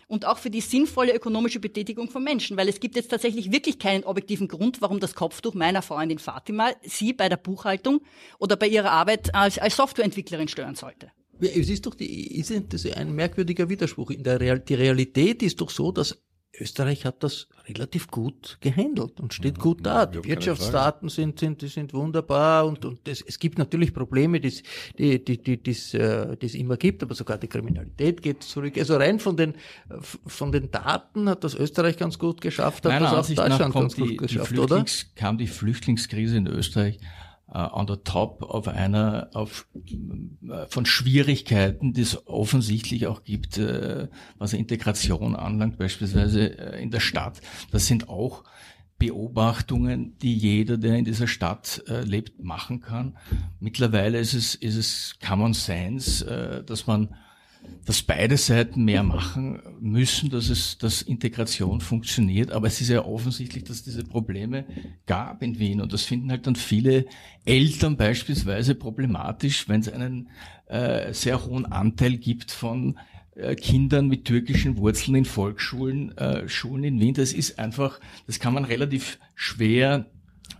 und auch für die sinnvolle ökonomische Betätigung von Menschen, weil es gibt jetzt tatsächlich wirklich keinen objektiven Grund, warum das Kopftuch meiner Freundin Fatima sie bei der Buchhaltung oder bei ihrer Arbeit als, als Softwareentwicklerin stören sollte. Es ist doch die, ist das ein merkwürdiger Widerspruch. In der Real, die Realität ist doch so, dass Österreich hat das relativ gut gehandelt und steht gut da. Die Wirtschaftsdaten sind, sind, die sind wunderbar und, und das, es gibt natürlich Probleme, die, die, die, die, die es immer gibt, aber sogar die Kriminalität geht zurück. Also rein von den, von den Daten hat das Österreich ganz gut geschafft, hat das auch Deutschland ganz gut geschafft, oder? Meiner Ansicht nach kam die Flüchtlingskrise in Österreich Uh, on the top auf einer auf, uh, von Schwierigkeiten, die es offensichtlich auch gibt, uh, was Integration anlangt, beispielsweise uh, in der Stadt. Das sind auch Beobachtungen, die jeder, der in dieser Stadt uh, lebt, machen kann. Mittlerweile ist es, ist es Common Sense, uh, dass man, dass beide Seiten mehr machen müssen, dass es, dass Integration funktioniert. Aber es ist ja offensichtlich, dass diese Probleme gab in Wien. Und das finden halt dann viele Eltern beispielsweise problematisch, wenn es einen äh, sehr hohen Anteil gibt von äh, Kindern mit türkischen Wurzeln in Volksschulen, äh, Schulen in Wien. Das ist einfach, das kann man relativ schwer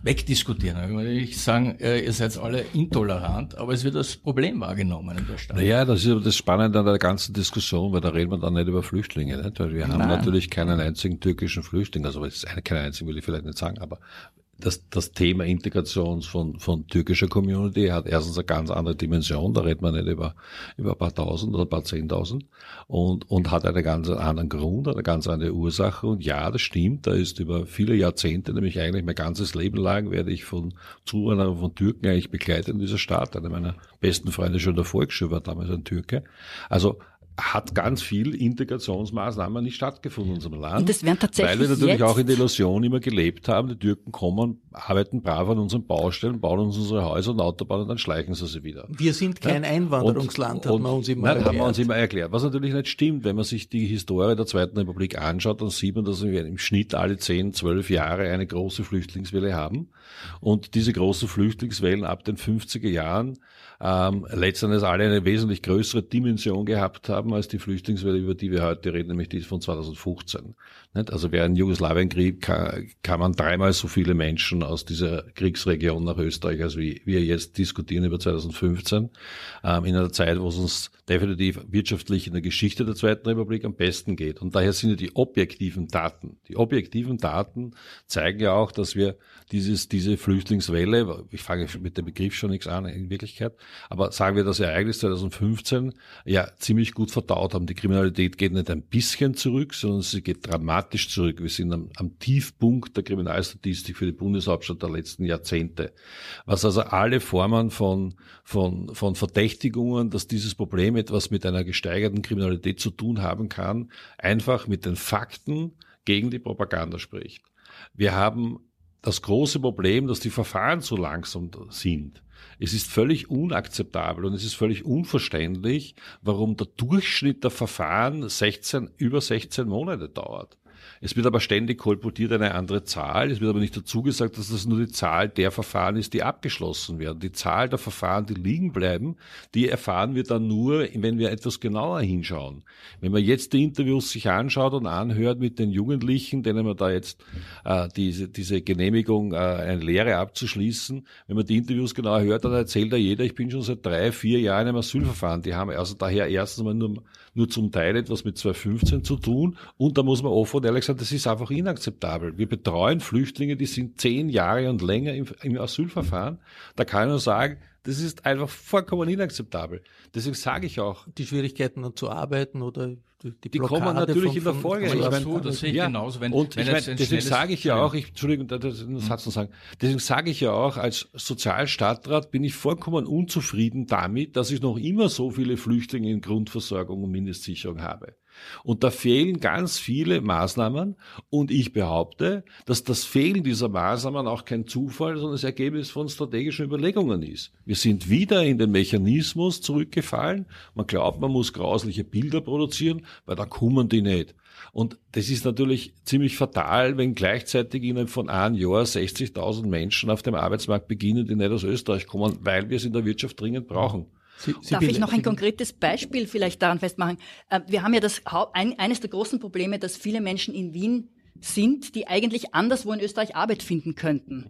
wegdiskutieren. Ich sagen, ihr seid alle intolerant, aber es wird als Problem wahrgenommen in der Stadt. Naja, das ist aber das Spannende an der ganzen Diskussion, weil da reden wir dann nicht über Flüchtlinge, nicht? Weil wir Nein. haben natürlich keinen einzigen türkischen Flüchtling, also es ist keinen einzigen, will ich vielleicht nicht sagen, aber das, das Thema Integration von, von türkischer Community hat erstens eine ganz andere Dimension, da redet man nicht über, über ein paar Tausend oder ein paar Zehntausend und, und hat einen ganz anderen Grund, eine ganz andere Ursache und ja, das stimmt, da ist über viele Jahrzehnte, nämlich eigentlich mein ganzes Leben lang, werde ich von Zuwanderern von Türken eigentlich begleitet in dieser Stadt. Einer meiner besten Freunde schon der Volksschule war damals ein Türke, also hat ganz viel Integrationsmaßnahmen nicht stattgefunden in unserem Land, das wären tatsächlich weil wir natürlich jetzt auch in der Illusion immer gelebt haben, die Türken kommen, arbeiten brav an unseren Baustellen, bauen uns unsere Häuser und Autobahnen und dann schleichen sie sie wieder. Wir sind kein ja? Einwanderungsland, und, hat man uns immer nein, erklärt. Haben wir uns immer erklärt, was natürlich nicht stimmt. Wenn man sich die Historie der Zweiten Republik anschaut, dann sieht man, dass wir im Schnitt alle zehn, zwölf Jahre eine große Flüchtlingswelle haben und diese großen Flüchtlingswellen ab den fünfziger Jahren ähm, letztendlich alle eine wesentlich größere Dimension gehabt haben, als die Flüchtlingswelle, über die wir heute reden, nämlich die von zweitausendfünfzehn. Also während Jugoslawienkrieg kam, kamen dreimal so viele Menschen aus dieser Kriegsregion nach Österreich, als wir jetzt diskutieren über zweitausendfünfzehn, ähm, in einer Zeit, wo es uns definitiv wirtschaftlich in der Geschichte der Zweiten Republik am besten geht. Und daher sind ja die objektiven Daten. Die objektiven Daten zeigen ja auch, dass wir dieses, diese Flüchtlingswelle, ich fange mit dem Begriff schon nichts an in Wirklichkeit, aber sagen wir das Ereignis zweitausendfünfzehn, ja ziemlich gut verdaut haben. Die Kriminalität geht nicht ein bisschen zurück, sondern sie geht dramatisch zurück. Wir sind am, am Tiefpunkt der Kriminalstatistik für die Bundeshauptstadt der letzten Jahrzehnte. Was also alle Formen von, von, von Verdächtigungen, dass dieses Problem etwas mit einer gesteigerten Kriminalität zu tun haben kann, einfach mit den Fakten gegen die Propaganda spricht. Wir haben das große Problem, dass die Verfahren so langsam sind. Es ist völlig unakzeptabel und es ist völlig unverständlich, warum der Durchschnitt der Verfahren sechzehn, über sechzehn Monate dauert. Es wird aber ständig kolportiert eine andere Zahl. Es wird aber nicht dazu gesagt, dass das nur die Zahl der Verfahren ist, die abgeschlossen werden. Die Zahl der Verfahren, die liegen bleiben, die erfahren wir dann nur, wenn wir etwas genauer hinschauen. Wenn man jetzt die Interviews sich anschaut und anhört mit den Jugendlichen, denen man da jetzt äh, diese, diese Genehmigung, äh, eine Lehre abzuschließen, wenn man die Interviews genauer hört, dann erzählt ja jeder, ich bin schon seit drei, vier Jahren im Asylverfahren. Die haben also daher erstens mal nur, nur zum Teil etwas mit zweitausendfünfzehn zu tun und da muss man offen und ehrlich sagen, das ist einfach inakzeptabel. Wir betreuen Flüchtlinge, die sind zehn Jahre und länger im, im Asylverfahren. Da kann ich nur sagen, das ist einfach vollkommen inakzeptabel. Deswegen sage ich auch. Die Schwierigkeiten dann zu arbeiten oder die, die kommen natürlich von, in der Folge. Ich meine, so, das sehe ich ja. genauso. Wenn, und wenn ich meine, deswegen sage ich ja auch, ich, Entschuldigung, das ist ein Satz zu sagen. Deswegen sage ich ja auch, als Sozialstadtrat bin ich vollkommen unzufrieden damit, dass ich noch immer so viele Flüchtlinge in Grundversorgung und Mindestsicherung habe. Und da fehlen ganz viele Maßnahmen und ich behaupte, dass das Fehlen dieser Maßnahmen auch kein Zufall, sondern das Ergebnis von strategischen Überlegungen ist. Wir sind wieder in den Mechanismus zurückgefallen. Man glaubt, man muss grausliche Bilder produzieren, weil dann kommen die nicht. Und das ist natürlich ziemlich fatal, wenn gleichzeitig innerhalb von einem Jahr sechzigtausend Menschen auf dem Arbeitsmarkt beginnen, die nicht aus Österreich kommen, weil wir es in der Wirtschaft dringend brauchen. Sie, Sie Darf ich noch ein konkretes Beispiel vielleicht daran festmachen? Wir haben ja das, eines der großen Probleme, dass viele Menschen in Wien sind, die eigentlich anderswo in Österreich Arbeit finden könnten.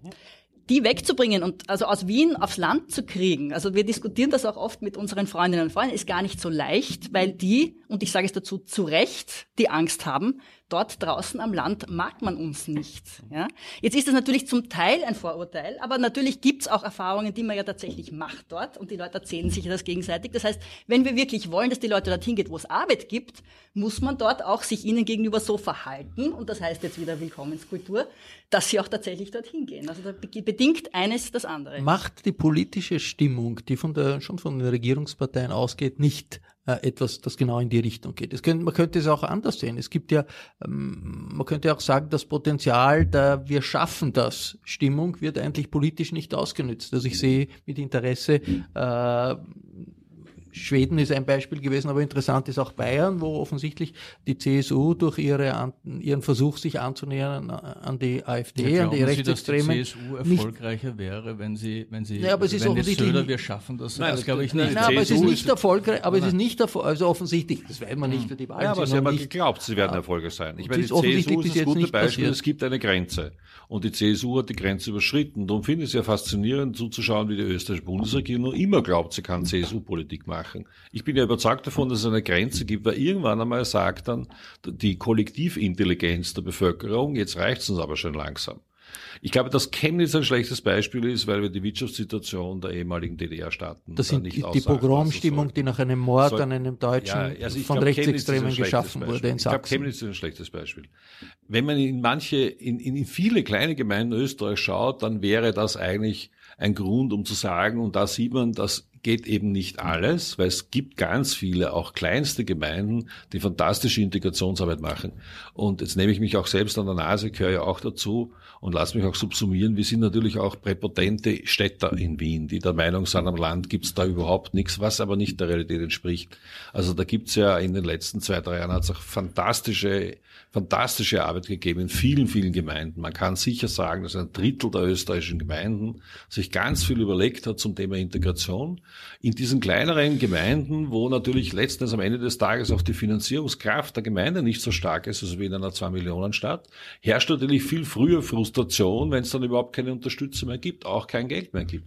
Die wegzubringen und also aus Wien aufs Land zu kriegen, also wir diskutieren das auch oft mit unseren Freundinnen und Freunden, ist gar nicht so leicht, weil die, und ich sage es dazu zu Recht, die Angst haben, dort draußen am Land mag man uns nicht. Ja? Jetzt ist das natürlich zum Teil ein Vorurteil, aber natürlich gibt's auch Erfahrungen, die man ja tatsächlich macht dort und die Leute erzählen sich das gegenseitig. Das heißt, wenn wir wirklich wollen, dass die Leute dorthin geht, wo es Arbeit gibt, muss man dort auch sich ihnen gegenüber so verhalten und das heißt jetzt wieder Willkommenskultur, dass sie auch tatsächlich dorthin gehen. Also da bedingt eines das andere. Macht die politische Stimmung, die von der, schon von den Regierungsparteien ausgeht, nicht etwas, das genau in die Richtung geht. Es könnte, man könnte es auch anders sehen. Es gibt ja, man könnte auch sagen, das Potenzial der "Wir schaffen das" Stimmung wird eigentlich politisch nicht ausgenutzt. Also ich sehe mit Interesse, äh, Schweden ist ein Beispiel gewesen, aber interessant ist auch Bayern, wo offensichtlich die C S U durch ihre an, ihren Versuch, sich anzunähern an die AfD, ja, an die Rechtsextremen. Glauben Sie, dass die C S U erfolgreicher nicht, wäre, wenn sie, wenn sie, ja, aber also es ist wenn offensichtlich Söder, wir schaffen das, nein, das glaube ich nicht. Nein, nein, aber es ist nicht erfolgreich, aber es ist nicht erfolgreich, also offensichtlich, das weiß man nicht für die Wahl. Ja, aber sie haben geglaubt, sie werden erfolgreich sein. Ich meine, die C S U ist ein gutes Beispiel, es gibt eine Grenze. Und die C S U hat die Grenze überschritten. Darum finde ich es ja faszinierend, zuzuschauen, wie die österreichische Bundesregierung noch immer glaubt, sie kann C S U-Politik machen. Ich bin ja überzeugt davon, dass es eine Grenze gibt, weil irgendwann einmal sagt dann die Kollektivintelligenz der Bevölkerung, jetzt reicht's uns aber schon langsam. Ich glaube, dass Chemnitz ein schlechtes Beispiel ist, weil wir die Wirtschaftssituation der ehemaligen D D R-Staaten das da nicht aussagen. Das sind die Pogromstimmung, die nach einem Mord soll, an einem Deutschen ja, also von glaub, Rechtsextremen geschaffen Beispiel. wurde in Sachsen. Ich glaube, Chemnitz ist ein schlechtes Beispiel. Wenn man in manche, in, in viele kleine Gemeinden Österreich schaut, dann wäre das eigentlich ein Grund, um zu sagen, und da sieht man, dass geht eben nicht alles, weil es gibt ganz viele, auch kleinste Gemeinden, die fantastische Integrationsarbeit machen. Und jetzt nehme ich mich auch selbst an der Nase, gehöre ja auch dazu und lasse mich auch subsumieren. Wir sind natürlich auch präpotente Städter in Wien, die der Meinung sind, am Land gibt's da überhaupt nichts, was aber nicht der Realität entspricht. Also da gibt's ja in den letzten zwei, drei Jahren hat's auch fantastische, fantastische Arbeit gegeben in vielen, vielen Gemeinden. Man kann sicher sagen, dass ein Drittel der österreichischen Gemeinden sich ganz viel überlegt hat zum Thema Integration. In diesen kleineren Gemeinden, wo natürlich letztens am Ende des Tages auch die Finanzierungskraft der Gemeinde nicht so stark ist, also wie in einer Zwei-Millionen-Stadt, herrscht natürlich viel früher Frustration, wenn es dann überhaupt keine Unterstützung mehr gibt, auch kein Geld mehr gibt.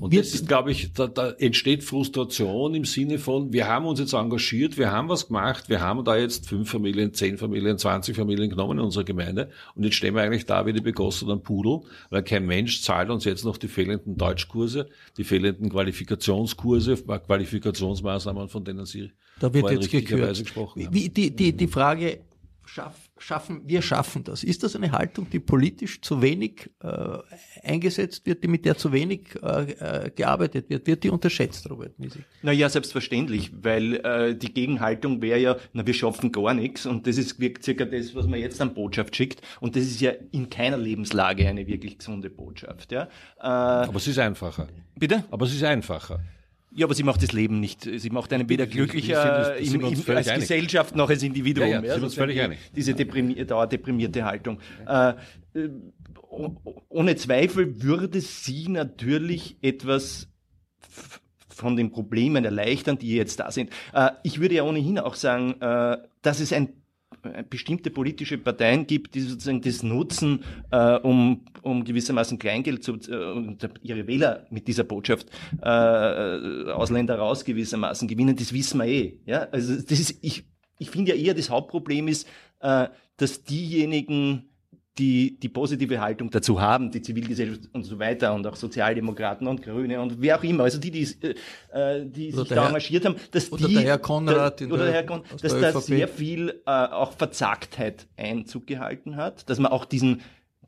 Und das ist, glaube ich, da, da entsteht Frustration im Sinne von, wir haben uns jetzt engagiert, wir haben was gemacht, wir haben da jetzt fünf Familien, zehn Familien, zwanzig Familien genommen in unserer Gemeinde und jetzt stehen wir eigentlich da wie die begossenen Pudel, weil kein Mensch zahlt uns jetzt noch die fehlenden Deutschkurse, die fehlenden Qualifikationskurse, Qualifikationsmaßnahmen, von denen Sie da wird jetzt gekürzt. gesprochen haben. Wie, die, die, die Frage, schaff, schaffen, wir schaffen das. Ist das eine Haltung, die politisch zu wenig äh, eingesetzt wird, die mit der zu wenig äh, gearbeitet wird? Wird die unterschätzt, Robert Misik? Naja, selbstverständlich, weil äh, die Gegenhaltung wäre ja, na, wir schaffen gar nichts und das ist circa das, was man jetzt an Botschaft schickt und das ist ja in keiner Lebenslage eine wirklich gesunde Botschaft. Ja? Äh, Aber es ist einfacher. Bitte? Aber es ist einfacher. Ja, aber sie macht das Leben nicht. Sie macht einen weder glücklicher sind, sind in, in, als einig. Gesellschaft noch als Individuum. Ja, ja, sind also uns völlig einig. Diese deprimier, dauerdeprimierte Haltung. Äh, ohne Zweifel würde sie natürlich etwas von den Problemen erleichtern, die jetzt da sind. Äh, ich würde ja ohnehin auch sagen, äh, dass es ein bestimmte politische Parteien gibt, die sozusagen das nutzen, äh, um, um gewissermaßen Kleingeld zu, äh, ihre Wähler mit dieser Botschaft, äh, Ausländer raus gewissermaßen gewinnen, das wissen wir eh, ja. Also, das ist, ich, ich finde ja eher, das Hauptproblem ist, äh, dass diejenigen, die, die positive Haltung dazu haben, die Zivilgesellschaft und so weiter und auch Sozialdemokraten und Grüne und wer auch immer, also die, die, äh, die sich da engagiert haben, dass die, der Herr Konrad da, oder der Herr Kon, dass da sehr viel äh, auch Verzagtheit Einzug gehalten hat, dass man auch diesen,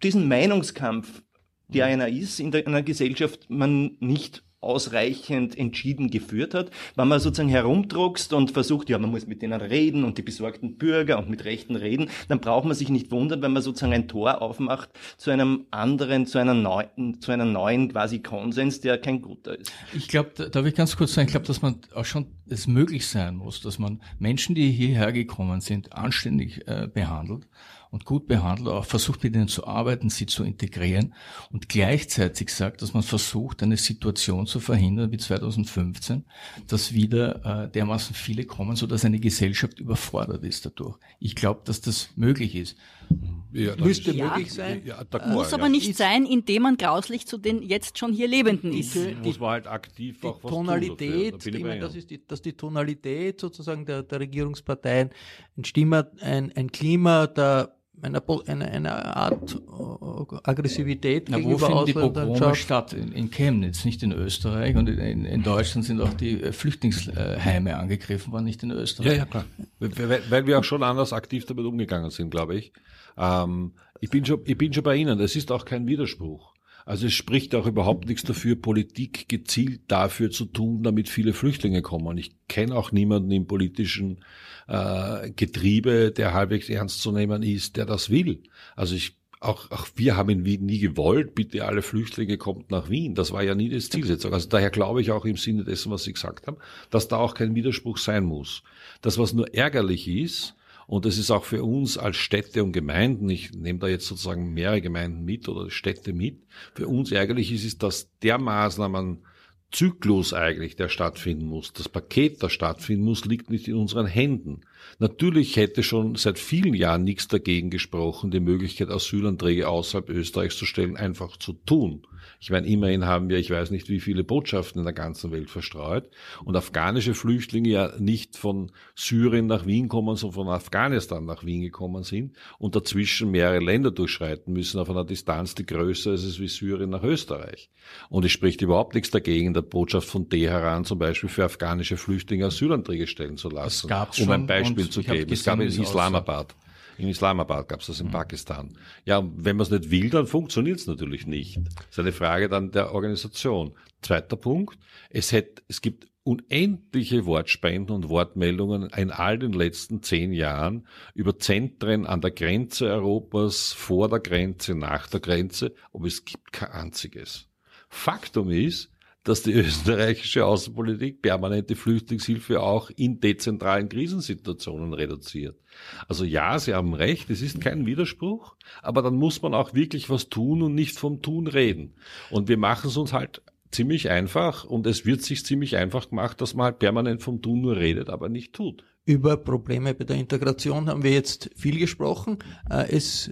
diesen Meinungskampf, der einer ist, in, der, in einer Gesellschaft, man nicht ausreichend entschieden geführt hat, wenn man sozusagen herumdruckst und versucht, ja, man muss mit denen reden und die besorgten Bürger und mit Rechten reden, dann braucht man sich nicht wundern, wenn man sozusagen ein Tor aufmacht zu einem anderen, zu einer neuen, zu einer neuen quasi Konsens, der kein guter ist. Ich glaube, darf ich ganz kurz sagen, ich glaube, dass man auch schon es möglich sein muss, dass man Menschen, die hierher gekommen sind, anständig äh, behandelt und gut behandelt, auch versucht, mit ihnen zu arbeiten, sie zu integrieren und gleichzeitig sagt, dass man versucht, eine Situation zu verhindern, wie zweitausendfünfzehn, dass wieder äh, dermaßen viele kommen, sodass eine Gesellschaft überfordert ist dadurch. Ich glaube, dass das möglich ist. Ja, müsste ja. möglich sein. Ja, d'accord, muss aber ja. nicht ist sein, indem man grauslich zu den jetzt schon hier Lebenden ist. Die, die, muss man halt aktiv die auch was Tonalität, tun. Da ich meine, das ist die, dass die Tonalität sozusagen der, der Regierungsparteien ein, Stimme, ein, ein Klima der Eine, eine, eine Art Aggressivität ja, gegenüber Ausländern. Wo finden die Pogrome statt? In, in Chemnitz, nicht in Österreich. Und in, in Deutschland sind auch die Flüchtlingsheime angegriffen worden, nicht in Österreich. Ja, ja, klar. Weil, weil wir auch schon anders aktiv damit umgegangen sind, glaube ich. Ähm, ich, bin schon, ich bin schon bei Ihnen. Das ist auch kein Widerspruch. Also es spricht auch überhaupt nichts dafür, Politik gezielt dafür zu tun, damit viele Flüchtlinge kommen. Und ich kenne auch niemanden im politischen äh, Getriebe, der halbwegs ernst zu nehmen ist, der das will. Also ich Auch, auch wir haben in Wien nie gewollt, bitte alle Flüchtlinge kommt nach Wien. Das war ja nie das Zielsetzung. Also daher glaube ich auch im Sinne dessen, was Sie gesagt haben, dass da auch kein Widerspruch sein muss. Das, was nur ärgerlich ist, und das ist auch für uns als Städte und Gemeinden, ich nehme da jetzt sozusagen mehrere Gemeinden mit oder Städte mit, für uns ärgerlich ist, ist, dass der Maßnahmenzyklus eigentlich, der stattfinden muss, das Paket, das stattfinden muss, liegt nicht in unseren Händen. Natürlich hätte schon seit vielen Jahren nichts dagegen gesprochen, die Möglichkeit, Asylanträge außerhalb Österreichs zu stellen, einfach zu tun. Ich meine, immerhin haben wir, ich weiß nicht, wie viele Botschaften in der ganzen Welt verstreut und afghanische Flüchtlinge ja nicht von Syrien nach Wien kommen, sondern von Afghanistan nach Wien gekommen sind und dazwischen mehrere Länder durchschreiten müssen auf einer Distanz, die größer ist als wie Syrien nach Österreich. Und es spricht überhaupt nichts dagegen, in der Botschaft von Teheran zum Beispiel für afghanische Flüchtlinge Asylanträge stellen zu lassen, um ein Beispiel zu geben. Gesehen, es gab in Islamabad. In Islamabad gab es das in mhm. Pakistan. Ja, wenn man es nicht will, dann funktioniert es natürlich nicht. Das ist eine Frage dann der Organisation. Zweiter Punkt. Es, hätte, es gibt unendliche Wortspenden und Wortmeldungen in all den letzten zehn Jahren über Zentren an der Grenze Europas, vor der Grenze, nach der Grenze, aber es gibt kein einziges. Faktum ist, dass die österreichische Außenpolitik permanente Flüchtlingshilfe auch in dezentralen Krisensituationen reduziert. Also ja, Sie haben recht, es ist kein Widerspruch, aber dann muss man auch wirklich was tun und nicht vom Tun reden. Und wir machen es uns halt ziemlich einfach und es wird sich ziemlich einfach gemacht, dass man halt permanent vom Tun nur redet, aber nicht tut. Über Probleme bei der Integration haben wir jetzt viel gesprochen. Es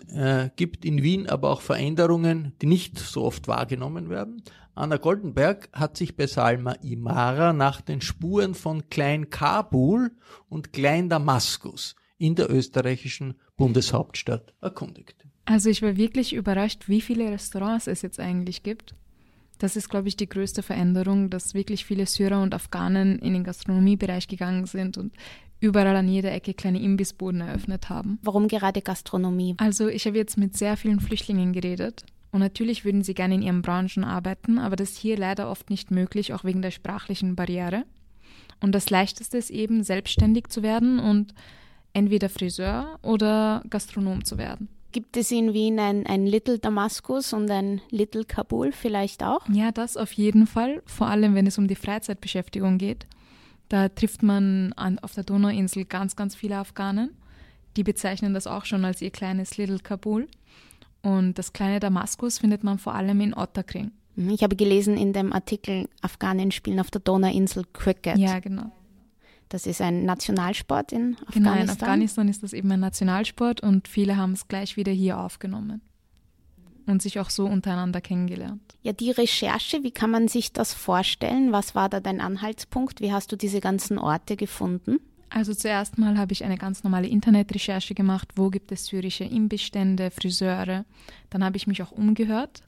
gibt in Wien aber auch Veränderungen, die nicht so oft wahrgenommen werden. Anna Goldenberg hat sich bei Salma Imara nach den Spuren von Klein-Kabul und Klein-Damaskus in der österreichischen Bundeshauptstadt erkundigt. Also ich war wirklich überrascht, wie viele Restaurants es jetzt eigentlich gibt. Das ist, glaube ich, die größte Veränderung, dass wirklich viele Syrer und Afghanen in den Gastronomiebereich gegangen sind und überall an jeder Ecke kleine Imbissbuden eröffnet haben. Warum gerade Gastronomie? Also ich habe jetzt mit sehr vielen Flüchtlingen geredet. Und natürlich würden sie gerne in ihren Branchen arbeiten, aber das ist hier leider oft nicht möglich, auch wegen der sprachlichen Barriere. Und das Leichteste ist eben, selbstständig zu werden und entweder Friseur oder Gastronom zu werden. Gibt es in Wien ein, ein Little Damaskus und ein Little Kabul vielleicht auch? Ja, das auf jeden Fall, vor allem wenn es um die Freizeitbeschäftigung geht. Da trifft man an, auf der Donauinsel ganz, ganz viele Afghanen. Die bezeichnen das auch schon als ihr kleines Little Kabul. Und das kleine Damaskus findet man vor allem in Ottakring. Ich habe gelesen in dem Artikel, Afghanen spielen auf der Donauinsel Cricket. Ja, genau. Das ist ein Nationalsport in Afghanistan? Genau, in Afghanistan ist das eben ein Nationalsport und viele haben es gleich wieder hier aufgenommen und sich auch so untereinander kennengelernt. Ja, die Recherche, wie kann man sich das vorstellen? Was war da dein Anhaltspunkt? Wie hast du diese ganzen Orte gefunden? Also zuerst mal habe ich eine ganz normale Internetrecherche gemacht, wo gibt es syrische Imbissstände, Friseure. Dann habe ich mich auch umgehört,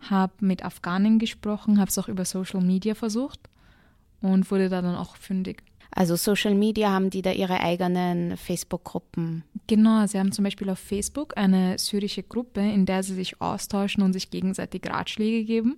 habe mit Afghanen gesprochen, habe es auch über Social Media versucht und wurde da dann auch fündig. Also Social Media, haben die da ihre eigenen Facebook-Gruppen? Genau, sie haben zum Beispiel auf Facebook eine syrische Gruppe, in der sie sich austauschen und sich gegenseitig Ratschläge geben.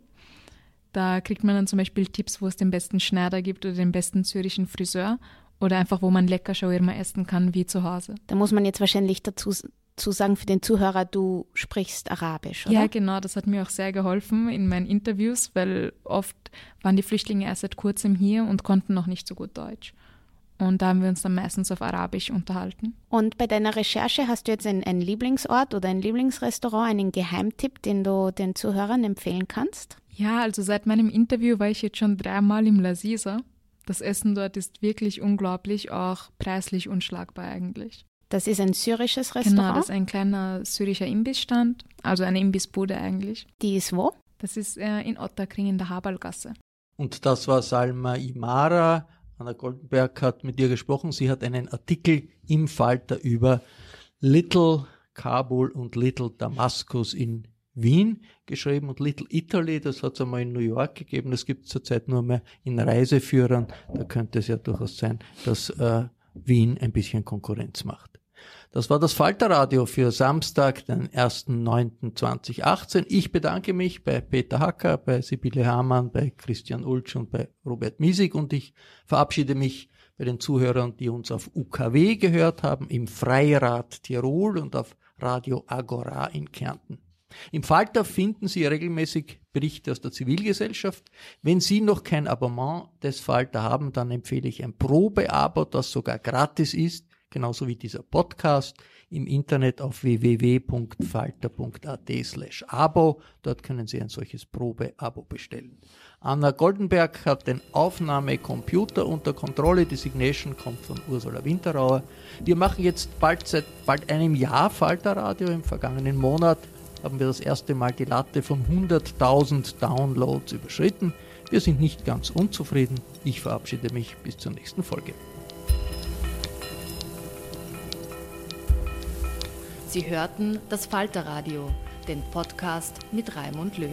Da kriegt man dann zum Beispiel Tipps, wo es den besten Schneider gibt oder den besten syrischen Friseur. Oder einfach, wo man lecker Shawarma essen kann, wie zu Hause. Da muss man jetzt wahrscheinlich dazu zu sagen für den Zuhörer, du sprichst Arabisch, oder? Ja, genau, das hat mir auch sehr geholfen in meinen Interviews, weil oft waren die Flüchtlinge erst seit kurzem hier und konnten noch nicht so gut Deutsch. Und da haben wir uns dann meistens auf Arabisch unterhalten. Und bei deiner Recherche hast du jetzt einen, einen Lieblingsort oder ein Lieblingsrestaurant, einen Geheimtipp, den du den Zuhörern empfehlen kannst? Ja, also seit meinem Interview war ich jetzt schon dreimal im Lazisa. Das Essen dort ist wirklich unglaublich, auch preislich unschlagbar eigentlich. Das ist ein syrisches Restaurant? Genau, das ist ein kleiner syrischer Imbissstand, also eine Imbissbude eigentlich. Die ist wo? Das ist äh, in Ottakring in der Haberlgasse. Und das war Salma Imara. Anna Goldenberg hat mit ihr gesprochen. Sie hat einen Artikel im Falter über Little Kabul und Little Damaskus in Wien geschrieben und Little Italy, das hat es einmal in New York gegeben, das gibt es zurzeit nur mehr in Reiseführern. Da könnte es ja durchaus sein, dass äh, Wien ein bisschen Konkurrenz macht. Das war das Falterradio für Samstag, den ersten neunten zweitausendachtzehn. Ich bedanke mich bei Peter Hacker, bei Sibylle Hamann, bei Christian Ultsch und bei Robert Misik und ich verabschiede mich bei den Zuhörern, die uns auf U K W gehört haben, im Freirad Tirol und auf Radio Agora in Kärnten. Im Falter finden Sie regelmäßig Berichte aus der Zivilgesellschaft. Wenn Sie noch kein Abonnement des Falter haben, dann empfehle ich ein Probeabo, das sogar gratis ist, genauso wie dieser Podcast, im Internet auf w w w punkt falter punkt a t slash abo. Dort können Sie ein solches Probeabo bestellen. Anna Goldenberg hat den Aufnahmecomputer unter Kontrolle. Die Signation kommt von Ursula Winterauer. Wir machen jetzt bald seit bald einem Jahr Falterradio. Im vergangenen Monat haben wir das erste Mal die Latte von hunderttausend Downloads überschritten. Wir sind nicht ganz unzufrieden. Ich verabschiede mich bis zur nächsten Folge. Sie hörten das Falterradio, den Podcast mit Raimund Löw.